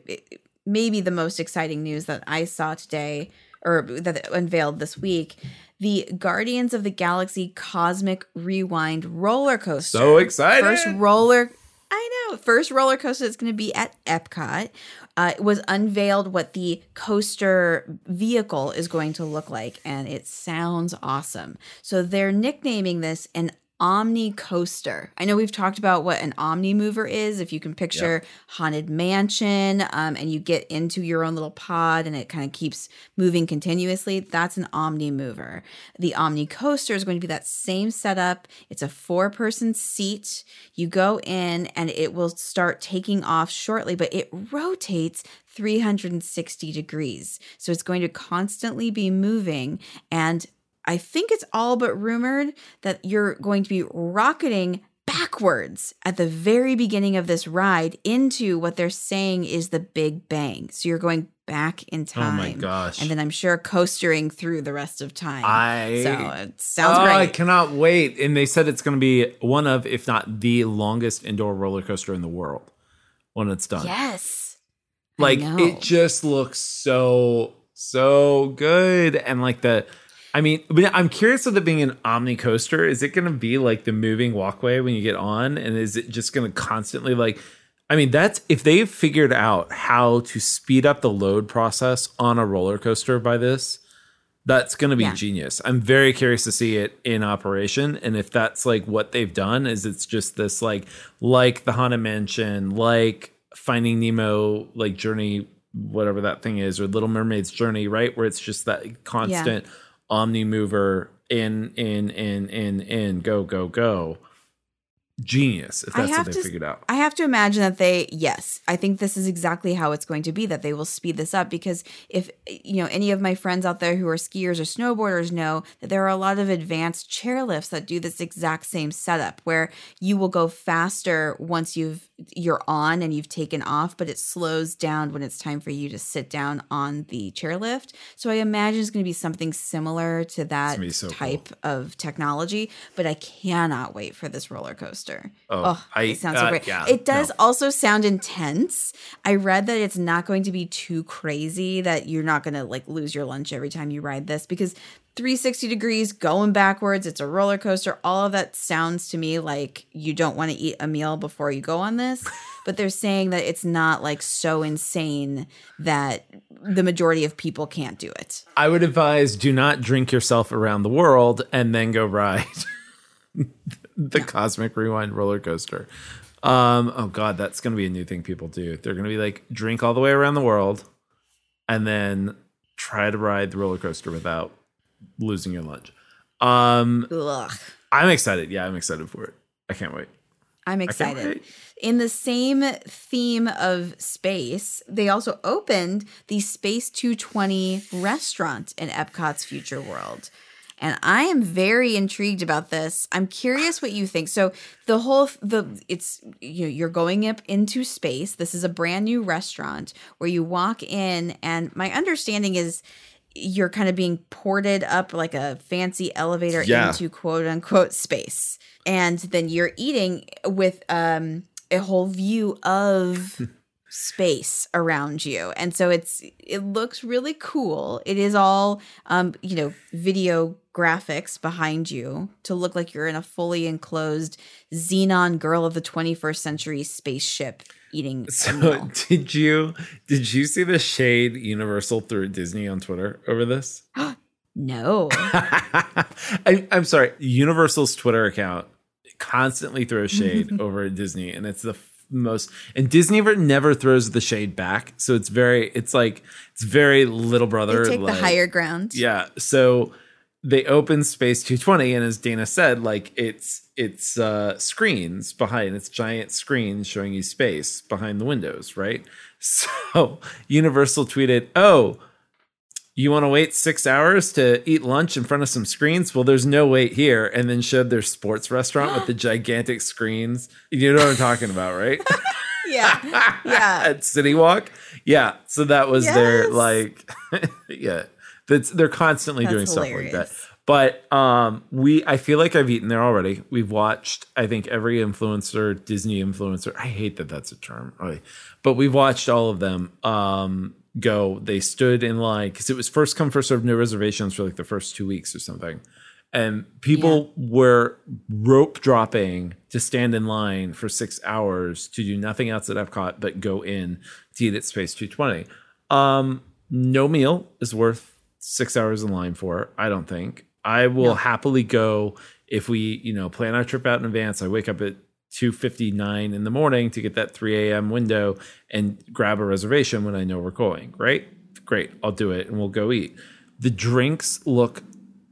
maybe the most exciting news that I saw today, or that unveiled this week: the Guardians of the Galaxy Cosmic Rewind roller coaster. So excited! First roller. I know. First roller coaster that's going to be at Epcot. Uh, it was unveiled what the coaster vehicle is going to look like, and it sounds awesome. So they're nicknaming this an Omni coaster. I know we've talked about what an Omni mover is. If you can picture yep. Haunted Mansion um, and you get into your own little pod and it kind of keeps moving continuously, that's an Omni mover. The Omni coaster is going to be that same setup. It's a four-person seat. You go in and it will start taking off shortly, but it rotates three hundred sixty degrees. So it's going to constantly be moving, and I think it's all but rumored that you're going to be rocketing back backwards at the very beginning of this ride into what they're saying is the Big Bang. So you're going back in time. Oh my gosh. And then I'm sure coastering through the rest of time. I, so it sounds oh, great. I cannot wait. And they said it's going to be one of, if not the longest indoor roller coaster in the world when it's done. Yes. Like it just looks so, so good. And like the, I mean, I'm curious with it being an omni coaster. Is it going to be like the moving walkway when you get on? And is it just going to constantly like, I mean, that's if they've figured out how to speed up the load process on a roller coaster by this, that's going to be yeah. genius. I'm very curious to see it in operation. And if that's like what they've done is it's just this like, like the Haunted Mansion, like Finding Nemo, like Journey, whatever that thing is, or Little Mermaid's Journey, right? Where it's just that constant yeah. omni mover in, in, in, in, in, go, go, go. Genius, if that's what they to, figured out. I have to imagine that they, yes, I think this is exactly how it's going to be, that they will speed this up because if, you know, any of my friends out there who are skiers or snowboarders know that there are a lot of advanced chairlifts that do this exact same setup where you will go faster once you've, you're on and you've taken off, but it slows down when it's time for you to sit down on the chairlift. So I imagine it's going to be something similar to that so type cool. of technology, but I cannot wait for this roller coaster. Oh, oh I, it sounds uh, so great. Yeah, it does no. also sound intense. I read that it's not going to be too crazy, that you're not going to like lose your lunch every time you ride this because three hundred sixty degrees going backwards, it's a roller coaster. All of that sounds to me like you don't want to eat a meal before you go on this, but they're saying that it's not like so insane that the majority of people can't do it. I would advise do not drink yourself around the world and then go ride the yeah. Cosmic Rewind roller coaster. Um, oh, God, that's going to be a new thing people do. They're going to be like, drink all the way around the world and then try to ride the roller coaster without losing your lunch. Um, I'm excited. Yeah, I'm excited for it. I can't wait. I'm excited. In the same theme of space, they also opened the Space two twenty restaurant in Epcot's Future World. And I am very intrigued about this. I'm curious what you think. So the whole the it's you know, you're going up into space. This is a brand new restaurant where you walk in, and my understanding is you're kind of being ported up like a fancy elevator yeah. into quote unquote space, and then you're eating with um, a whole view of space around you. And so it's it looks really cool. It is all um you know video graphics behind you to look like you're in a fully enclosed xenon girl of the twenty-first century spaceship eating. So did you did you see the shade Universal through Disney on Twitter over this? No. I, I'm sorry. Universal's Twitter account constantly throws shade over at Disney, and it's the most, and Disney never throws the shade back, so it's very it's like it's very little brother. They take like, the higher ground. Yeah, so they open Space two twenty, and as Dana said, like it's it's uh screens behind it's giant screens showing you space behind the windows, right? So Universal tweeted, oh, you want to wait six hours to eat lunch in front of some screens? Well, there's no wait here. And then showed their sports restaurant with the gigantic screens. You know what I'm talking about, right? Yeah. Yeah. At City Walk. Yeah. So that was yes. their like, yeah, that's, they're constantly that's doing hilarious. Stuff like that. But um, we, I feel like I've eaten there already. We've watched, I think, every influencer, Disney influencer. I hate that that's a term, really. But we've watched all of them. Um, go they stood in like because it was first come first served, no reservations for like the first two weeks or something, and people yeah. were rope dropping to stand in line for six hours to do nothing else at Epcot but go in to eat at Space two twenty. Um no meal is worth six hours in line for, I don't think. I will no. happily go if we you know plan our trip out in advance. I wake up at two fifty-nine in the morning to get that three a.m. window and grab a reservation when I know we're going, right? Great. I'll do it and we'll go eat. The drinks look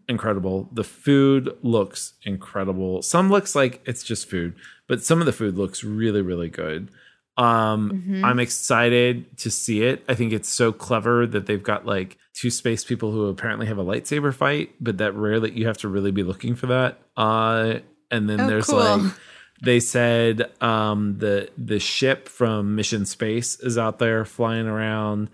incredible. The food looks incredible. Some looks like it's just food, but some of the food looks really, really good. Um, mm-hmm. I'm excited to see it. I think it's so clever that they've got like two space people who apparently have a lightsaber fight, but that rarely you have to really be looking for that. Uh, and then oh, there's cool. like They said um, the the ship from Mission Space is out there flying around.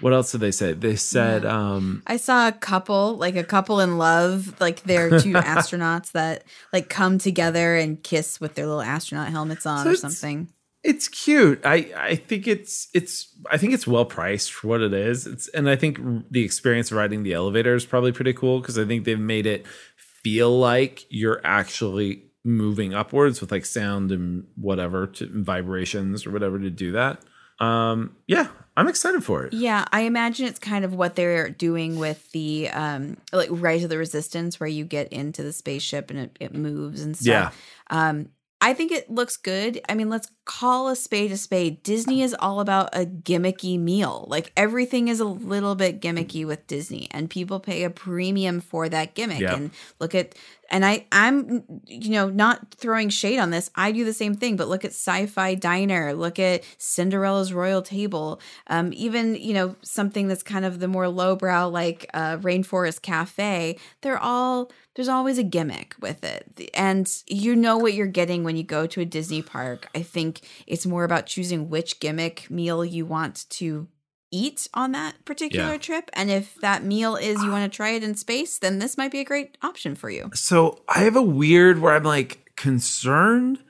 What else did they say? They said yeah. um, I saw a couple, like a couple in love, like they're two astronauts that like come together and kiss with their little astronaut helmets on so or something. It's cute. I, I think it's it's I think it's well priced for what it is. It's and I think the experience of riding the elevator is probably pretty cool because I think they've made it feel like you're actually moving upwards with like sound and whatever to, and vibrations or whatever to do that. Um, yeah, I'm excited for it. Yeah, I imagine it's kind of what they're doing with the um, like Rise of the Resistance, where you get into the spaceship and it, it moves and stuff. Yeah. Um, I think it looks good. I mean, let's call a spade a spade. Disney is all about a gimmicky meal. Like everything is a little bit gimmicky with Disney, and people pay a premium for that gimmick. Yep. And look at, and I, I'm, you know, not throwing shade on this. I do the same thing, but look at Sci-Fi Diner. Look at Cinderella's Royal Table. Um, even, you know, something that's kind of the more lowbrow, like uh, Rainforest Cafe. They're all. There's always a gimmick with it. And you know what you're getting when you go to a Disney park. I think it's more about choosing which gimmick meal you want to eat on that particular yeah. trip. And if that meal is you want to try it in space, then this might be a great option for you. So I have a weird where I'm like concerned,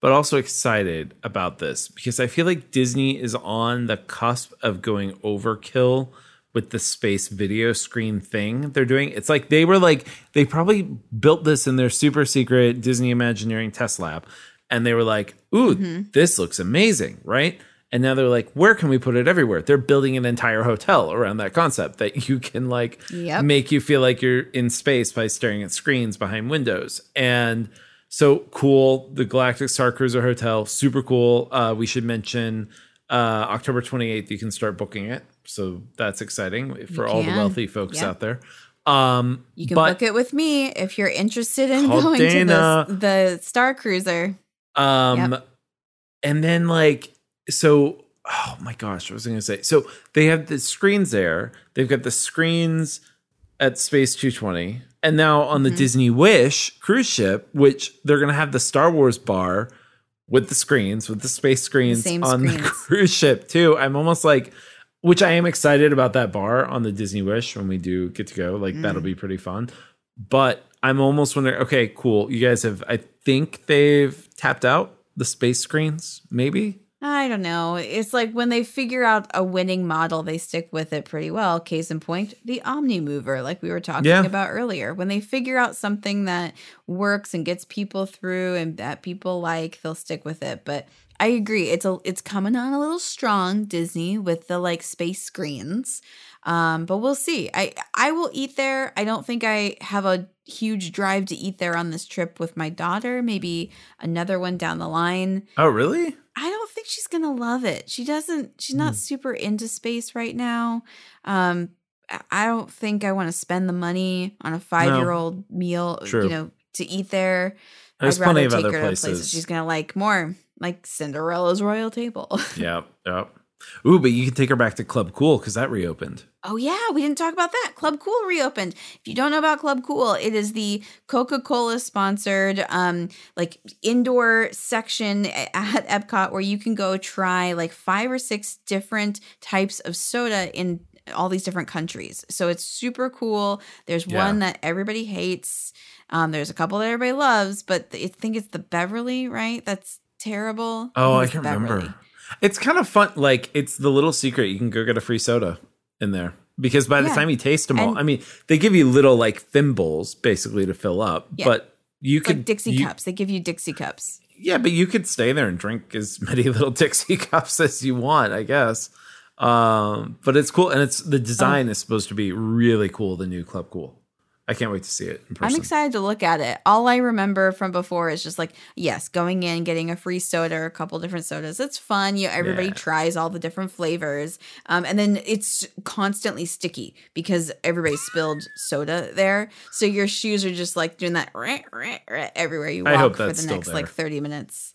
but also excited about this because I feel like Disney is on the cusp of going overkill with the space video screen thing they're doing. It's like they were like, they probably built this in their super secret Disney Imagineering test lab. And they were like, ooh, mm-hmm. this looks amazing, right? And now they're like, where can we put it everywhere? They're building an entire hotel around that concept that you can like yep. make you feel like you're in space by staring at screens behind windows. And so cool. The Galactic Star Cruiser Hotel, super cool. Uh, we should mention uh, October twenty-eighth, you can start booking it. So that's exciting for all the wealthy folks yeah. out there. Um, you can book it with me if you're interested in going Dana. to the, the Star Cruiser. Um, yep. And then like, so, oh my gosh, what was I going to say? So they have the screens there. They've got the screens at Space two twenty. And now on the mm-hmm. Disney Wish cruise ship, which they're going to have the Star Wars bar with the screens, with the space screens the on screens. the cruise ship too. I'm almost like... Which I am excited about that bar on the Disney Wish when we do get to go. Like, mm. that'll be pretty fun. But I'm almost wondering, okay, cool. You guys have, I think they've tapped out the space screens, maybe? I don't know. It's like when they figure out a winning model, they stick with it pretty well. Case in point, the Omnimover, like we were talking yeah. about earlier. When they figure out something that works and gets people through and that people like, they'll stick with it. But I agree. It's a it's coming on a little strong, Disney, with the like space screens. Um, but we'll see. I, I will eat there. I don't think I have a huge drive to eat there on this trip with my daughter. Maybe another one down the line. Oh, really? I don't think she's going to love it. She doesn't. She's not mm. super into space right now. Um, I don't think I want to spend the money on a five-year-old no. meal, True. you know, to eat there. There's I'd plenty of take other her places. To places she's going to like more. Like Cinderella's Royal Table. Yep, yep. Ooh, but you can take her back to Club Cool because that reopened. Oh, yeah. We didn't talk about that. Club Cool reopened. If you don't know about Club Cool, it is the Coca-Cola-sponsored um, like indoor section at Epcot where you can go try like five or six different types of soda in all these different countries. So it's super cool. There's yeah. one that everybody hates. Um, there's a couple that everybody loves, but I think it's the Beverly, right? That's terrible. Oh, I can't remember. Really. It's kind of fun. Like, it's the little secret. You can go get a free soda in there because by the yeah. time you taste them all, and I mean, they give you little like thimbles basically to fill up, yeah. but you it's could like Dixie you, cups. They give you Dixie cups. Yeah, but you could stay there and drink as many little Dixie cups as you want, I guess. Um, but it's cool. And it's the design oh. is supposed to be really cool. The new Club Cool. I can't wait to see it in person. I'm excited to look at it. All I remember from before is just like, yes, going in, getting a free soda or a couple different sodas. It's fun. You know, everybody yeah. tries all the different flavors. Um, and then it's constantly sticky because everybody spilled soda there. So your shoes are just like doing that rah, rah, rah, everywhere you walk for the next there. like thirty minutes.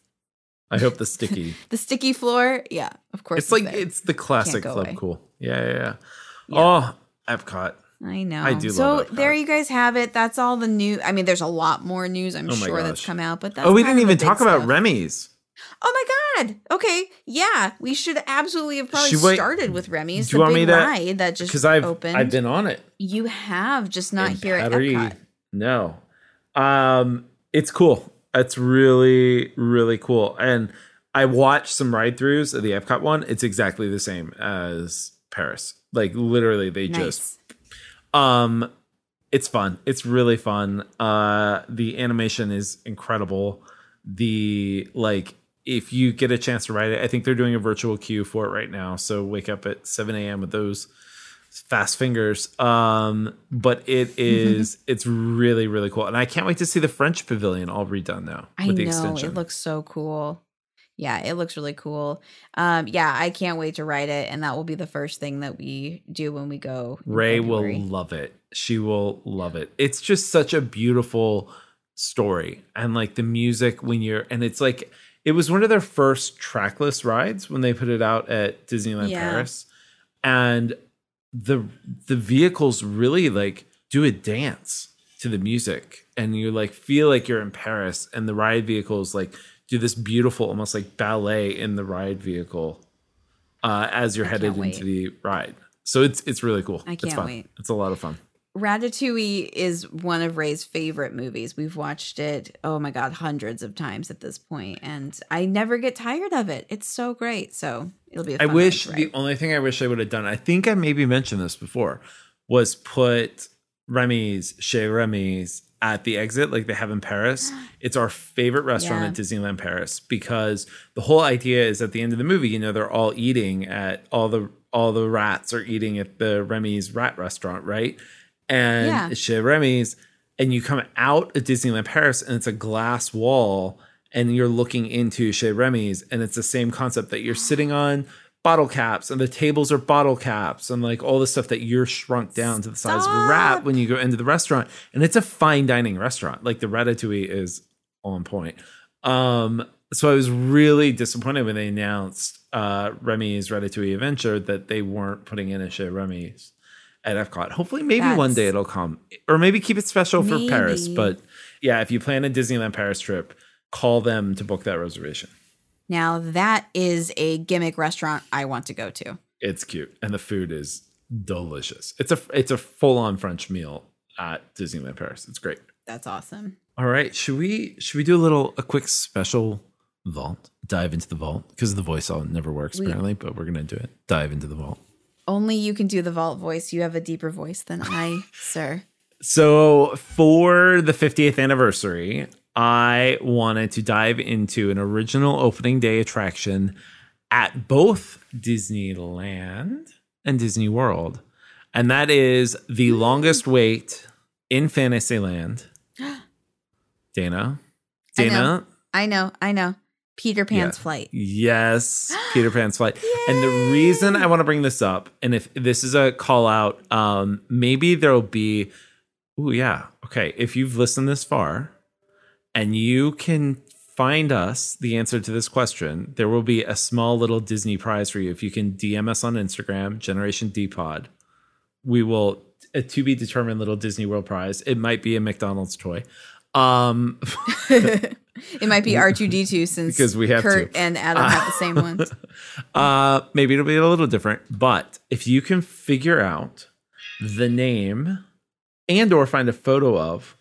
I hope the sticky. the sticky floor. Yeah, of course. It's, it's like there. It's the classic Club away. Cool. Yeah, yeah, yeah. yeah. Oh, Epcot. I know. I do so love that. So there you guys have it. That's all the news. I mean, there's a lot more news, I'm oh sure, gosh. that's come out. But that's Oh, we didn't even talk about stuff. Remy's. Oh, my God. Okay. Yeah. We should absolutely have probably should started I, with Remy's. Do you want me to? That just Because I've, I've been on it. You have, just not and here battery, at Epcot. No. Um, it's cool. It's really, really cool. And I watched some ride-throughs of the Epcot one. It's exactly the same as Paris. Like, literally, they nice. just... Um, it's fun. It's really fun. Uh, the animation is incredible. The, like, if you get a chance to ride it, I think they're doing a virtual queue for it right now. So wake up at seven a.m. with those fast fingers. Um, but it is, it's really, really cool. And I can't wait to see the French Pavilion all redone now. I with the know. Extension. It looks so cool. Yeah, it looks really cool. Um, yeah, I can't wait to ride it. And that will be the first thing that we do when we go. Ray will love it. She will love it. It's just such a beautiful story. And like the music when you're, and it's like, it was one of their first trackless rides when they put it out at Disneyland yeah. Paris. And the the vehicles really like do a dance to the music. And you like feel like you're in Paris. And the ride vehicles like do this beautiful, almost like ballet in the ride vehicle uh, as you're I headed into the ride. So it's it's really cool. I can't it's fun. wait. It's a lot of fun. Ratatouille is one of Ray's favorite movies. We've watched it, oh my God, hundreds of times at this point. And I never get tired of it. It's so great. So it'll be a fun I wish ride, the Ray. only thing I wish I would have done, I think I maybe mentioned this before, was put Remy's, Chez Remy's, at the exit, like they have in Paris. It's our favorite restaurant yeah. at Disneyland Paris, because the whole idea is at the end of the movie, you know, they're all eating at all the all the rats are eating at the Remy's rat restaurant, right? And yeah. Chez Remy's, and you come out at Disneyland Paris and it's a glass wall and you're looking into Chez Remy's, and it's the same concept that you're sitting on bottle caps, and the tables are bottle caps, and like all the stuff that you're shrunk down to the size Stop. of a rat when you go into the restaurant. And it's a fine dining restaurant. Like the Ratatouille is on point. Um, so I was really disappointed when they announced uh, Remy's Ratatouille Adventure that they weren't putting in a Chez Remy's at Epcot. Hopefully maybe That's, one day it'll come, or maybe keep it special maybe. for Paris. But yeah, if you plan a Disneyland Paris trip, call them to book that reservation. Now that is a gimmick restaurant I want to go to. It's cute. And the food is delicious. It's a it's a full-on French meal at Disneyland Paris. It's great. That's awesome. All right. Should we should we do a little a quick special vault? Dive into the vault. Because the voice all never works we, apparently, but we're gonna do it. Dive into the vault. Only you can do the vault voice. You have a deeper voice than I, sir. So for the fiftieth anniversary, I wanted to dive into an original opening day attraction at both Disneyland and Disney World. And that is the longest wait in Fantasyland. Dana. Dana. I know. I know. I know. Peter Pan's yeah. flight. Yes. Peter Pan's flight. Yay! And the reason I want to bring this up, and if this is a call out, um, maybe there'll be, oh yeah. Okay. If you've listened this far, and you can find us the answer to this question, there will be a small little Disney prize for you. If you can D M us on Instagram, Generation D Pod, we will a to be determined little Disney World prize. It might be a McDonald's toy. Um, it might be R two D two since because we have Kurt to. and Adam uh, have the same ones. Uh, maybe it'll be a little different. But if you can figure out the name and or find a photo of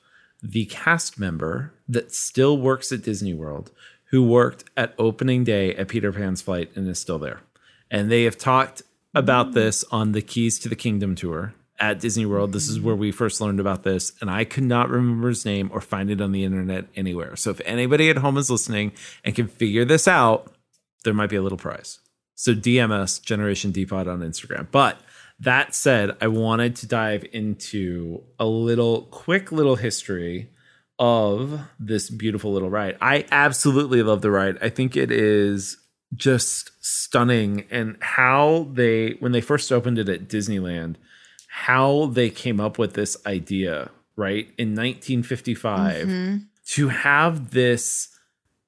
the cast member that still works at Disney World, who worked at opening day at Peter Pan's flight and is still there. And they have talked about mm-hmm. this on the Keys to the Kingdom tour at Disney World. Mm-hmm. This is where we first learned about this. And I could not remember his name or find it on the internet anywhere. So if anybody at home is listening and can figure this out, there might be a little prize. So D M us, Generation D Pod on Instagram. But that said, I wanted to dive into a little quick little history of this beautiful little ride. I absolutely love the ride. I think it is just stunning, and how they, when they first opened it at Disneyland, how they came up with this idea, right? In nineteen fifty-five, mm-hmm. to have this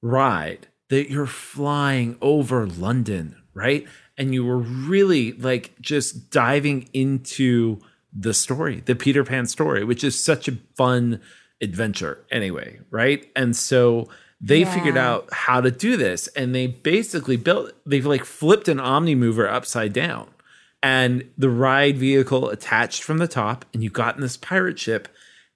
ride that you're flying over London, right? And you were really like just diving into the story, the Peter Pan story, which is such a fun adventure anyway, right? And so they yeah. figured out how to do this, and they basically built, they've like flipped an Omnimover upside down, and the ride vehicle attached from the top, and you got in this pirate ship,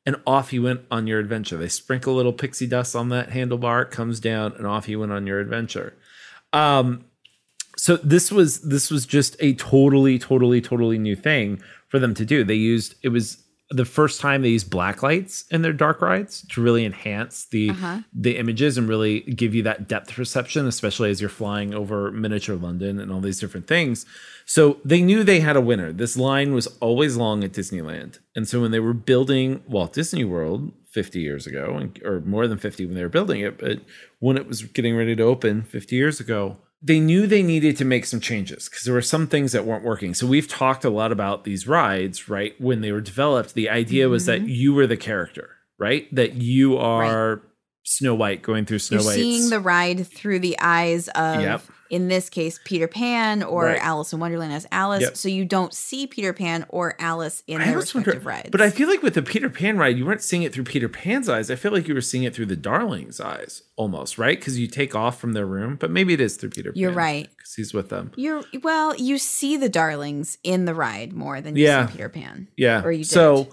and off you went on your adventure. They sprinkle a little pixie dust on that handlebar, it comes down, and off you went on your adventure. Um, so this was this was just a totally, totally, totally new thing for them to do. They used, it was the first time they used black lights in their dark rides to really enhance the uh-huh. the images and really give you that depth perception, especially as you're flying over miniature London and all these different things. So they knew they had a winner. This line was always long at Disneyland. And so when they were building Walt Disney World fifty years ago, or more than fifty when they were building it, but when it was getting ready to open fifty years ago, they knew they needed to make some changes because there were some things that weren't working. So we've talked a lot about these rides, right? When they were developed, the idea mm-hmm. was that you were the character, right? That you are right. Snow White going through Snow You're White's. Seeing the ride through the eyes of, yep. in this case, Peter Pan or right. Alice in Wonderland as Alice. Yep. So you don't see Peter Pan or Alice in I their respective wonder, rides. But I feel like with the Peter Pan ride, you weren't seeing it through Peter Pan's eyes. I feel like you were seeing it through the Darling's eyes. Almost, right? Because you take off from their room, but maybe it is through Peter Pan. You're right. Because he's with them. You're well, you see the Darlings in the ride more than you yeah. see Peter Pan. Yeah. Or you did. So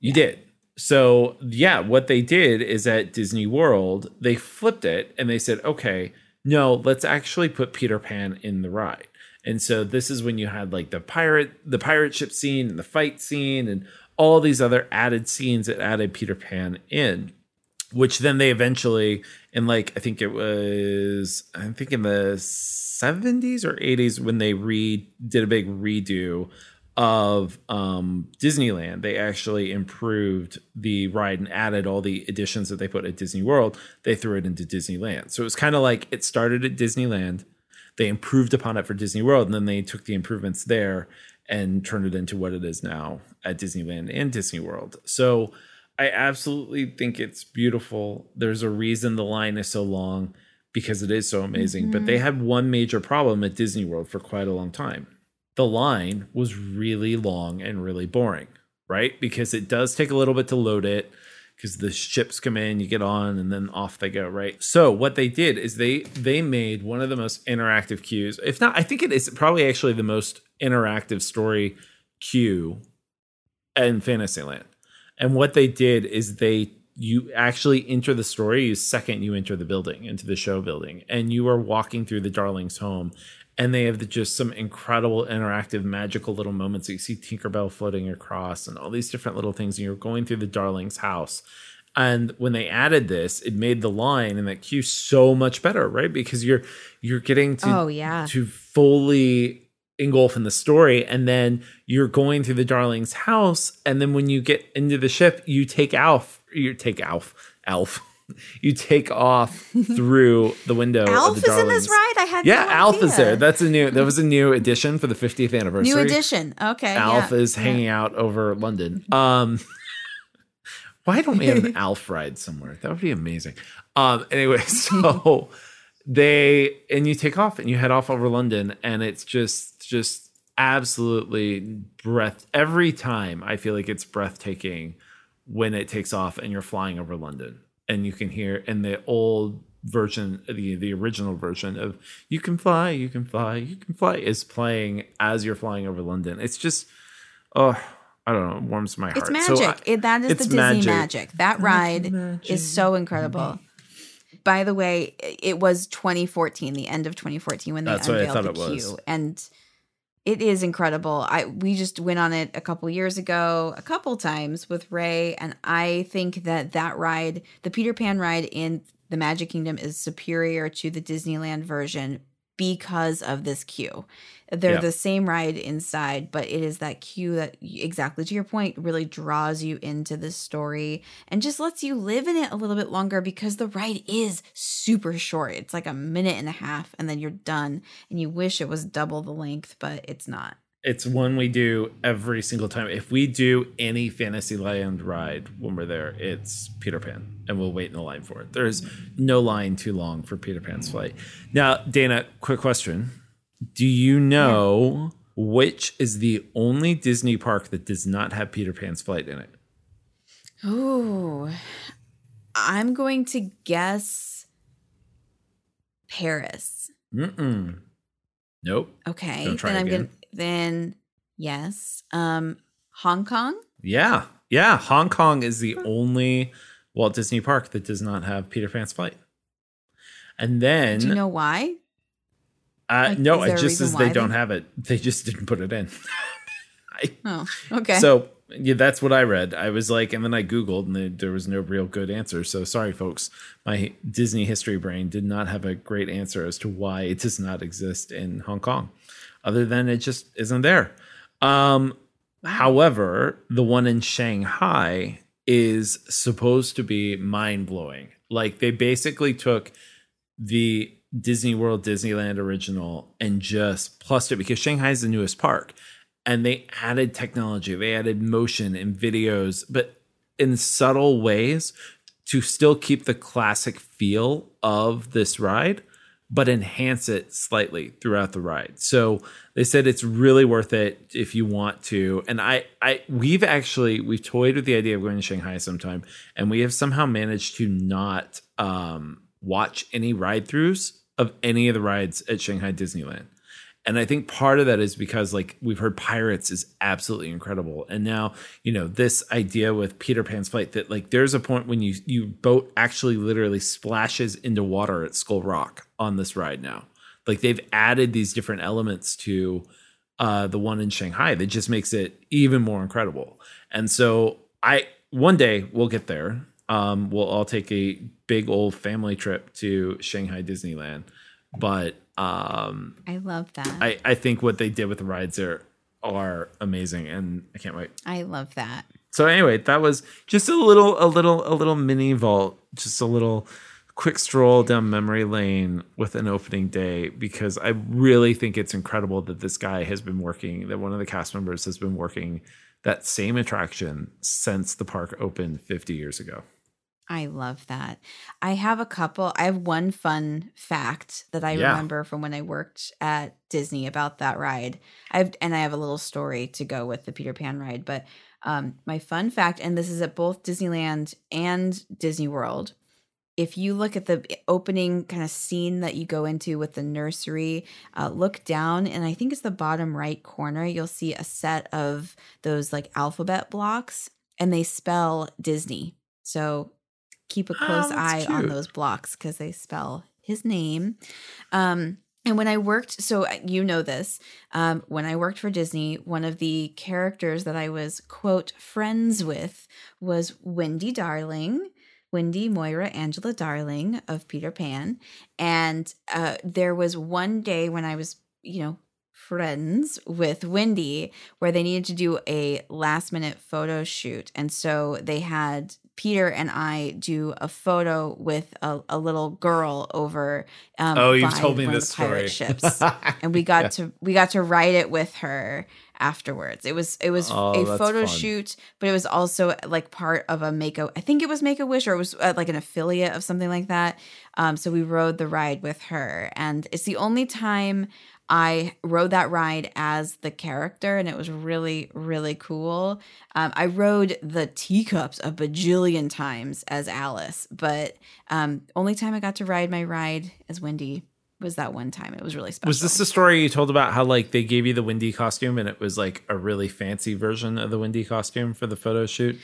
you yeah. did. So yeah, what they did is at Disney World, they flipped it and they said, okay, no, let's actually put Peter Pan in the ride. And so this is when you had like the pirate, the pirate ship scene and the fight scene and all these other added scenes that added Peter Pan in. Which then they eventually, in like, I think it was, I think in the seventies or eighties, when they re did a big redo of um, Disneyland, they actually improved the ride and added all the additions that they put at Disney World. They threw it into Disneyland. So it was kind of like it started at Disneyland. They improved upon it for Disney World, and then they took the improvements there and turned it into what it is now at Disneyland and Disney World. So I absolutely think it's beautiful. There's a reason the line is so long because it is so amazing. Mm-hmm. But they had one major problem at Disney World for quite a long time. The line was really long and really boring, right? Because it does take a little bit to load it because the ships come in, you get on, and then off they go, right? So what they did is they they made one of the most interactive cues. If not, I think it is probably actually the most interactive story cue in Fantasyland. And what they did is they, you actually enter the story, you second you enter the building, into the show building, and you are walking through the Darling's home, and they have the, just some incredible interactive, magical little moments. You see Tinkerbell floating across and all these different little things, and you're going through the Darling's house. And when they added this, it made the line and that cue so much better, right? Because you're you're getting to, oh, yeah. to fully engulf in the story, and then you're going through the Darling's house, and then when you get into the ship, you take Alf, you take Alf, Alf, you take off through the window. Alf of the is in this ride. I had yeah, no Alf idea. Is there. That's a new. That was a new addition for the fiftieth anniversary. New addition. Okay, Alf yeah. is hanging yeah. out over London. Um, why don't we have an Alf ride somewhere? That would be amazing. Um, anyway, so. They and you take off and you head off over London, and it's just just absolutely breath every time. I feel like it's breathtaking when it takes off and you're flying over London, and you can hear in the old version, the the original version of "You Can Fly, You Can Fly, You Can Fly" is playing as you're flying over London. It's just oh. I don't know. It warms my heart. It's magic. So I, it, that is the Disney magic. magic. That ride magic. Is so incredible. Mm-hmm. By the way, it was twenty fourteen, the end of twenty fourteen, when they That's unveiled the queue, was. And it is incredible. I we just went on it a couple years ago, a couple times with Ray, and I think that that ride, the Peter Pan ride in the Magic Kingdom, is superior to the Disneyland version because of this queue. They're yeah. the same ride inside, but it is that cue that, exactly to your point, really draws you into the story and just lets you live in it a little bit longer because the ride is super short. It's like a minute and a half, and then you're done, and you wish it was double the length, but it's not. It's one we do every single time. If we do any Fantasyland ride when we're there, it's Peter Pan, and we'll wait in the line for it. There's no line too long for Peter Pan's flight. Now, Dana, quick question. Do you know which is the only Disney park that does not have Peter Pan's flight in it? Oh, I'm going to guess Paris. Mm-mm. Nope. Okay. Don't try then again. I'm gonna, then yes. Um, Hong Kong? Yeah. Yeah. Hong Kong is the only Walt Disney park that does not have Peter Pan's flight. And then. Do you know why? Uh, like, no, it just is they don't have it. They just didn't put it in. I, oh, okay. So yeah, that's what I read. I was like, and then I Googled, and the, there was no real good answer. So sorry, folks. My Disney history brain did not have a great answer as to why it does not exist in Hong Kong, other than it just isn't there. Um, wow. However, the one in Shanghai is supposed to be mind-blowing. Like, they basically took the Disney World Disneyland original and just plussed it, because Shanghai is the newest park, and they added technology, they added motion and videos, but in subtle ways to still keep the classic feel of this ride, but enhance it slightly throughout the ride. So they said it's really worth it if you want to. And I, I, we've actually, we've toyed with the idea of going to Shanghai sometime, and we have somehow managed to not, um, watch any ride-throughs of any of the rides at Shanghai Disneyland. And I think part of that is because, like, we've heard Pirates is absolutely incredible. And now, you know, this idea with Peter Pan's flight, that, like, there's a point when you, you boat actually literally splashes into water at Skull Rock on this ride now. Like, they've added these different elements to uh, the one in Shanghai that just makes it even more incredible. And so I, one day we'll get there. Um, we'll all take a big old family trip to Shanghai Disneyland. But um, I love that. I, I think what they did with the rides there are amazing, and I can't wait. I love that. So anyway, that was just a little, a little, a little mini vault, just a little quick stroll down memory lane with an opening day, because I really think it's incredible that this guy has been working, that one of the cast members has been working that same attraction since the park opened fifty years ago. I love that. I have a couple. I have one fun fact that I yeah. remember from when I worked at Disney about that ride. I've and I have a little story to go with the Peter Pan ride. But um, my fun fact, and this is at both Disneyland and Disney World, if you look at the opening kind of scene that you go into with the nursery, uh, look down, and I think it's the bottom right corner, you'll see a set of those, like, alphabet blocks, and they spell Disney. So keep a close oh, eye cute. on those blocks, because they spell his name. Um, and when I worked, so you know this, um, when I worked for Disney, one of the characters that I was, quote, friends with was Wendy Darling, Wendy Moira Angela Darling of Peter Pan. And uh, there was one day when I was, you know, friends with Wendy, where they needed to do a last minute photo shoot. And so they had Peter and I do a photo with a, a little girl over. Um, oh, you've told me this story. Ships. And we got yeah. to we got to ride it with her afterwards. It was it was oh, a photo fun. shoot, but it was also, like, part of a make a. I think it was Make a Wish, or it was uh, like an affiliate of something like that. Um, so we rode the ride with her, and it's the only time I rode that ride as the character, and it was really, really cool. Um, I rode the teacups a bajillion times as Alice, but um, only time I got to ride my ride as Wendy was that one time. It was really special. Was this the story you told about how, like, they gave you the Wendy costume, and it was, like, a really fancy version of the Wendy costume for the photo shoot?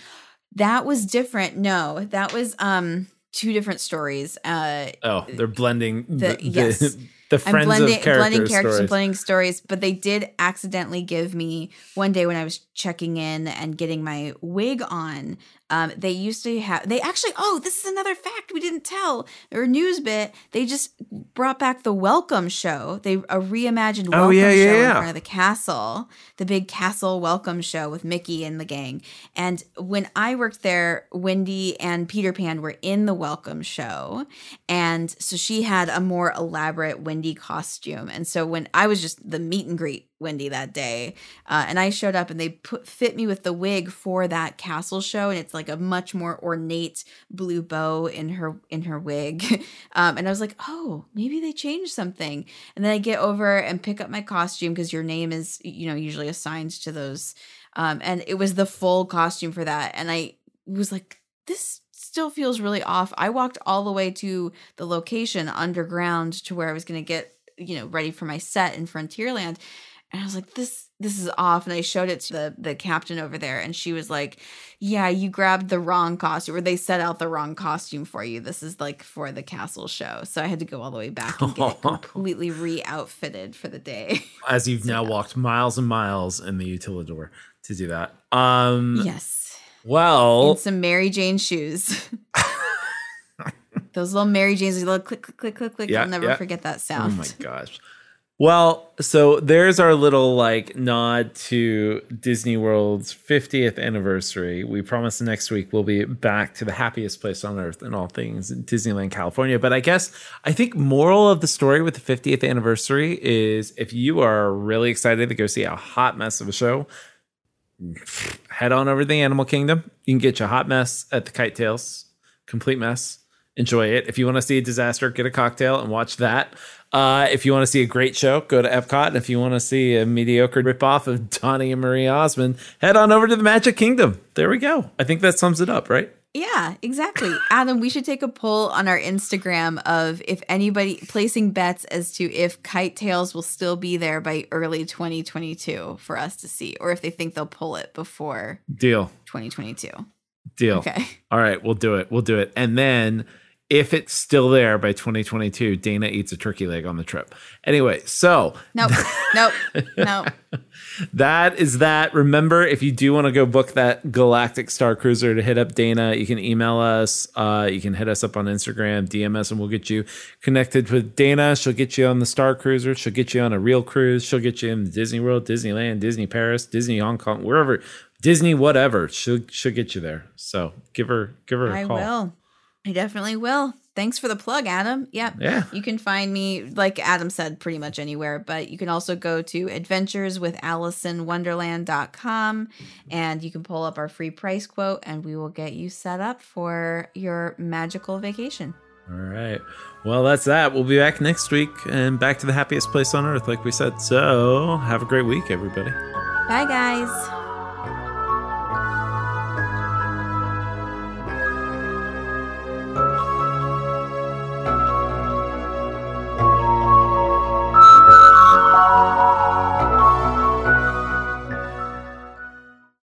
That was different. No, that was um, two different stories. Uh, oh, they're blending. The, the, yes. The, The friends I'm blending, of characters blending characters stories. and blending stories, but they did accidentally give me one day when I was checking in and getting my wig on. Um, they used to have, they actually, oh, this is another fact we didn't tell, or news bit. They just brought back the Welcome Show. They a reimagined Welcome oh, yeah, Show yeah, yeah. in front of the castle, the big castle Welcome Show with Mickey and the gang. And when I worked there, Wendy and Peter Pan were in the Welcome Show, and so she had a more elaborate Wendy Wendy costume. And so when I was just the meet and greet Wendy that day, uh, and I showed up and they put fit me with the wig for that castle show. And it's like a much more ornate blue bow in her, in her wig. Um, and I was like, oh, maybe they changed something. And then I get over and pick up my costume, because your name is, you know, usually assigned to those. Um, and it was the full costume for that. And I was like, this still feels really off. I walked all the way to the location underground to where I was going to get, you know, ready for my set in Frontierland. And I was like, this, this is off. And I showed it to the, the captain over there. And she was like, yeah, you grabbed the wrong costume, or they set out the wrong costume for you. This is like for the castle show. So I had to go all the way back and get it completely re-outfitted for the day. As you've so, now walked miles and miles in the Utilidor to do that. Um, yes. Well, in some Mary Jane shoes. Those little Mary Janes, little click, click, click, click, click. Yeah, I'll never yeah. forget that sound. Oh my gosh. Well, so there's our little like nod to Disney World's fiftieth anniversary. We promise next week we'll be back to the happiest place on earth and all things Disneyland, California. But I guess I think moral of the story with the fiftieth anniversary is, if you are really excited to go see a hot mess of a show, head on over to the Animal Kingdom. You can get your hot mess at the Kite Tails. Complete mess. Enjoy it. If you want to see a disaster, get a cocktail and watch that. Uh, if you want to see a great show, go to Epcot. And if you want to see a mediocre ripoff of Donnie and Marie Osmond, head on over to the Magic Kingdom. There we go. I think that sums it up, right? Yeah, exactly. Adam, we should take a poll on our Instagram of if anybody placing bets as to if Kite Tails will still be there by early twenty twenty-two for us to see, or if they think they'll pull it before Deal. twenty twenty-two. Deal. Okay. All right, we'll do it. We'll do it. And then if it's still there by twenty twenty-two, Dana eats a turkey leg on the trip. Anyway, so. Nope, nope, nope. That is that. Remember, if you do want to go book that Galactic Star Cruiser, to hit up Dana, you can email us. Uh, you can hit us up on Instagram, D M us, and we'll get you connected with Dana. She'll get you on the Star Cruiser. She'll get you on a real cruise. She'll get you in Disney World, Disneyland, Disney Paris, Disney Hong Kong, wherever, Disney whatever. She'll she'll get you there. So give her give her a call. I will. I definitely will. Thanks for the plug, Adam. Yep. Yeah. You can find me, like Adam said, pretty much anywhere, but you can also go to adventures with alice in wonderland dot com and you can pull up our free price quote and we will get you set up for your magical vacation. All right. Well, that's that. We'll be back next week and back to the happiest place on earth, like we said. So have a great week, everybody. Bye, guys.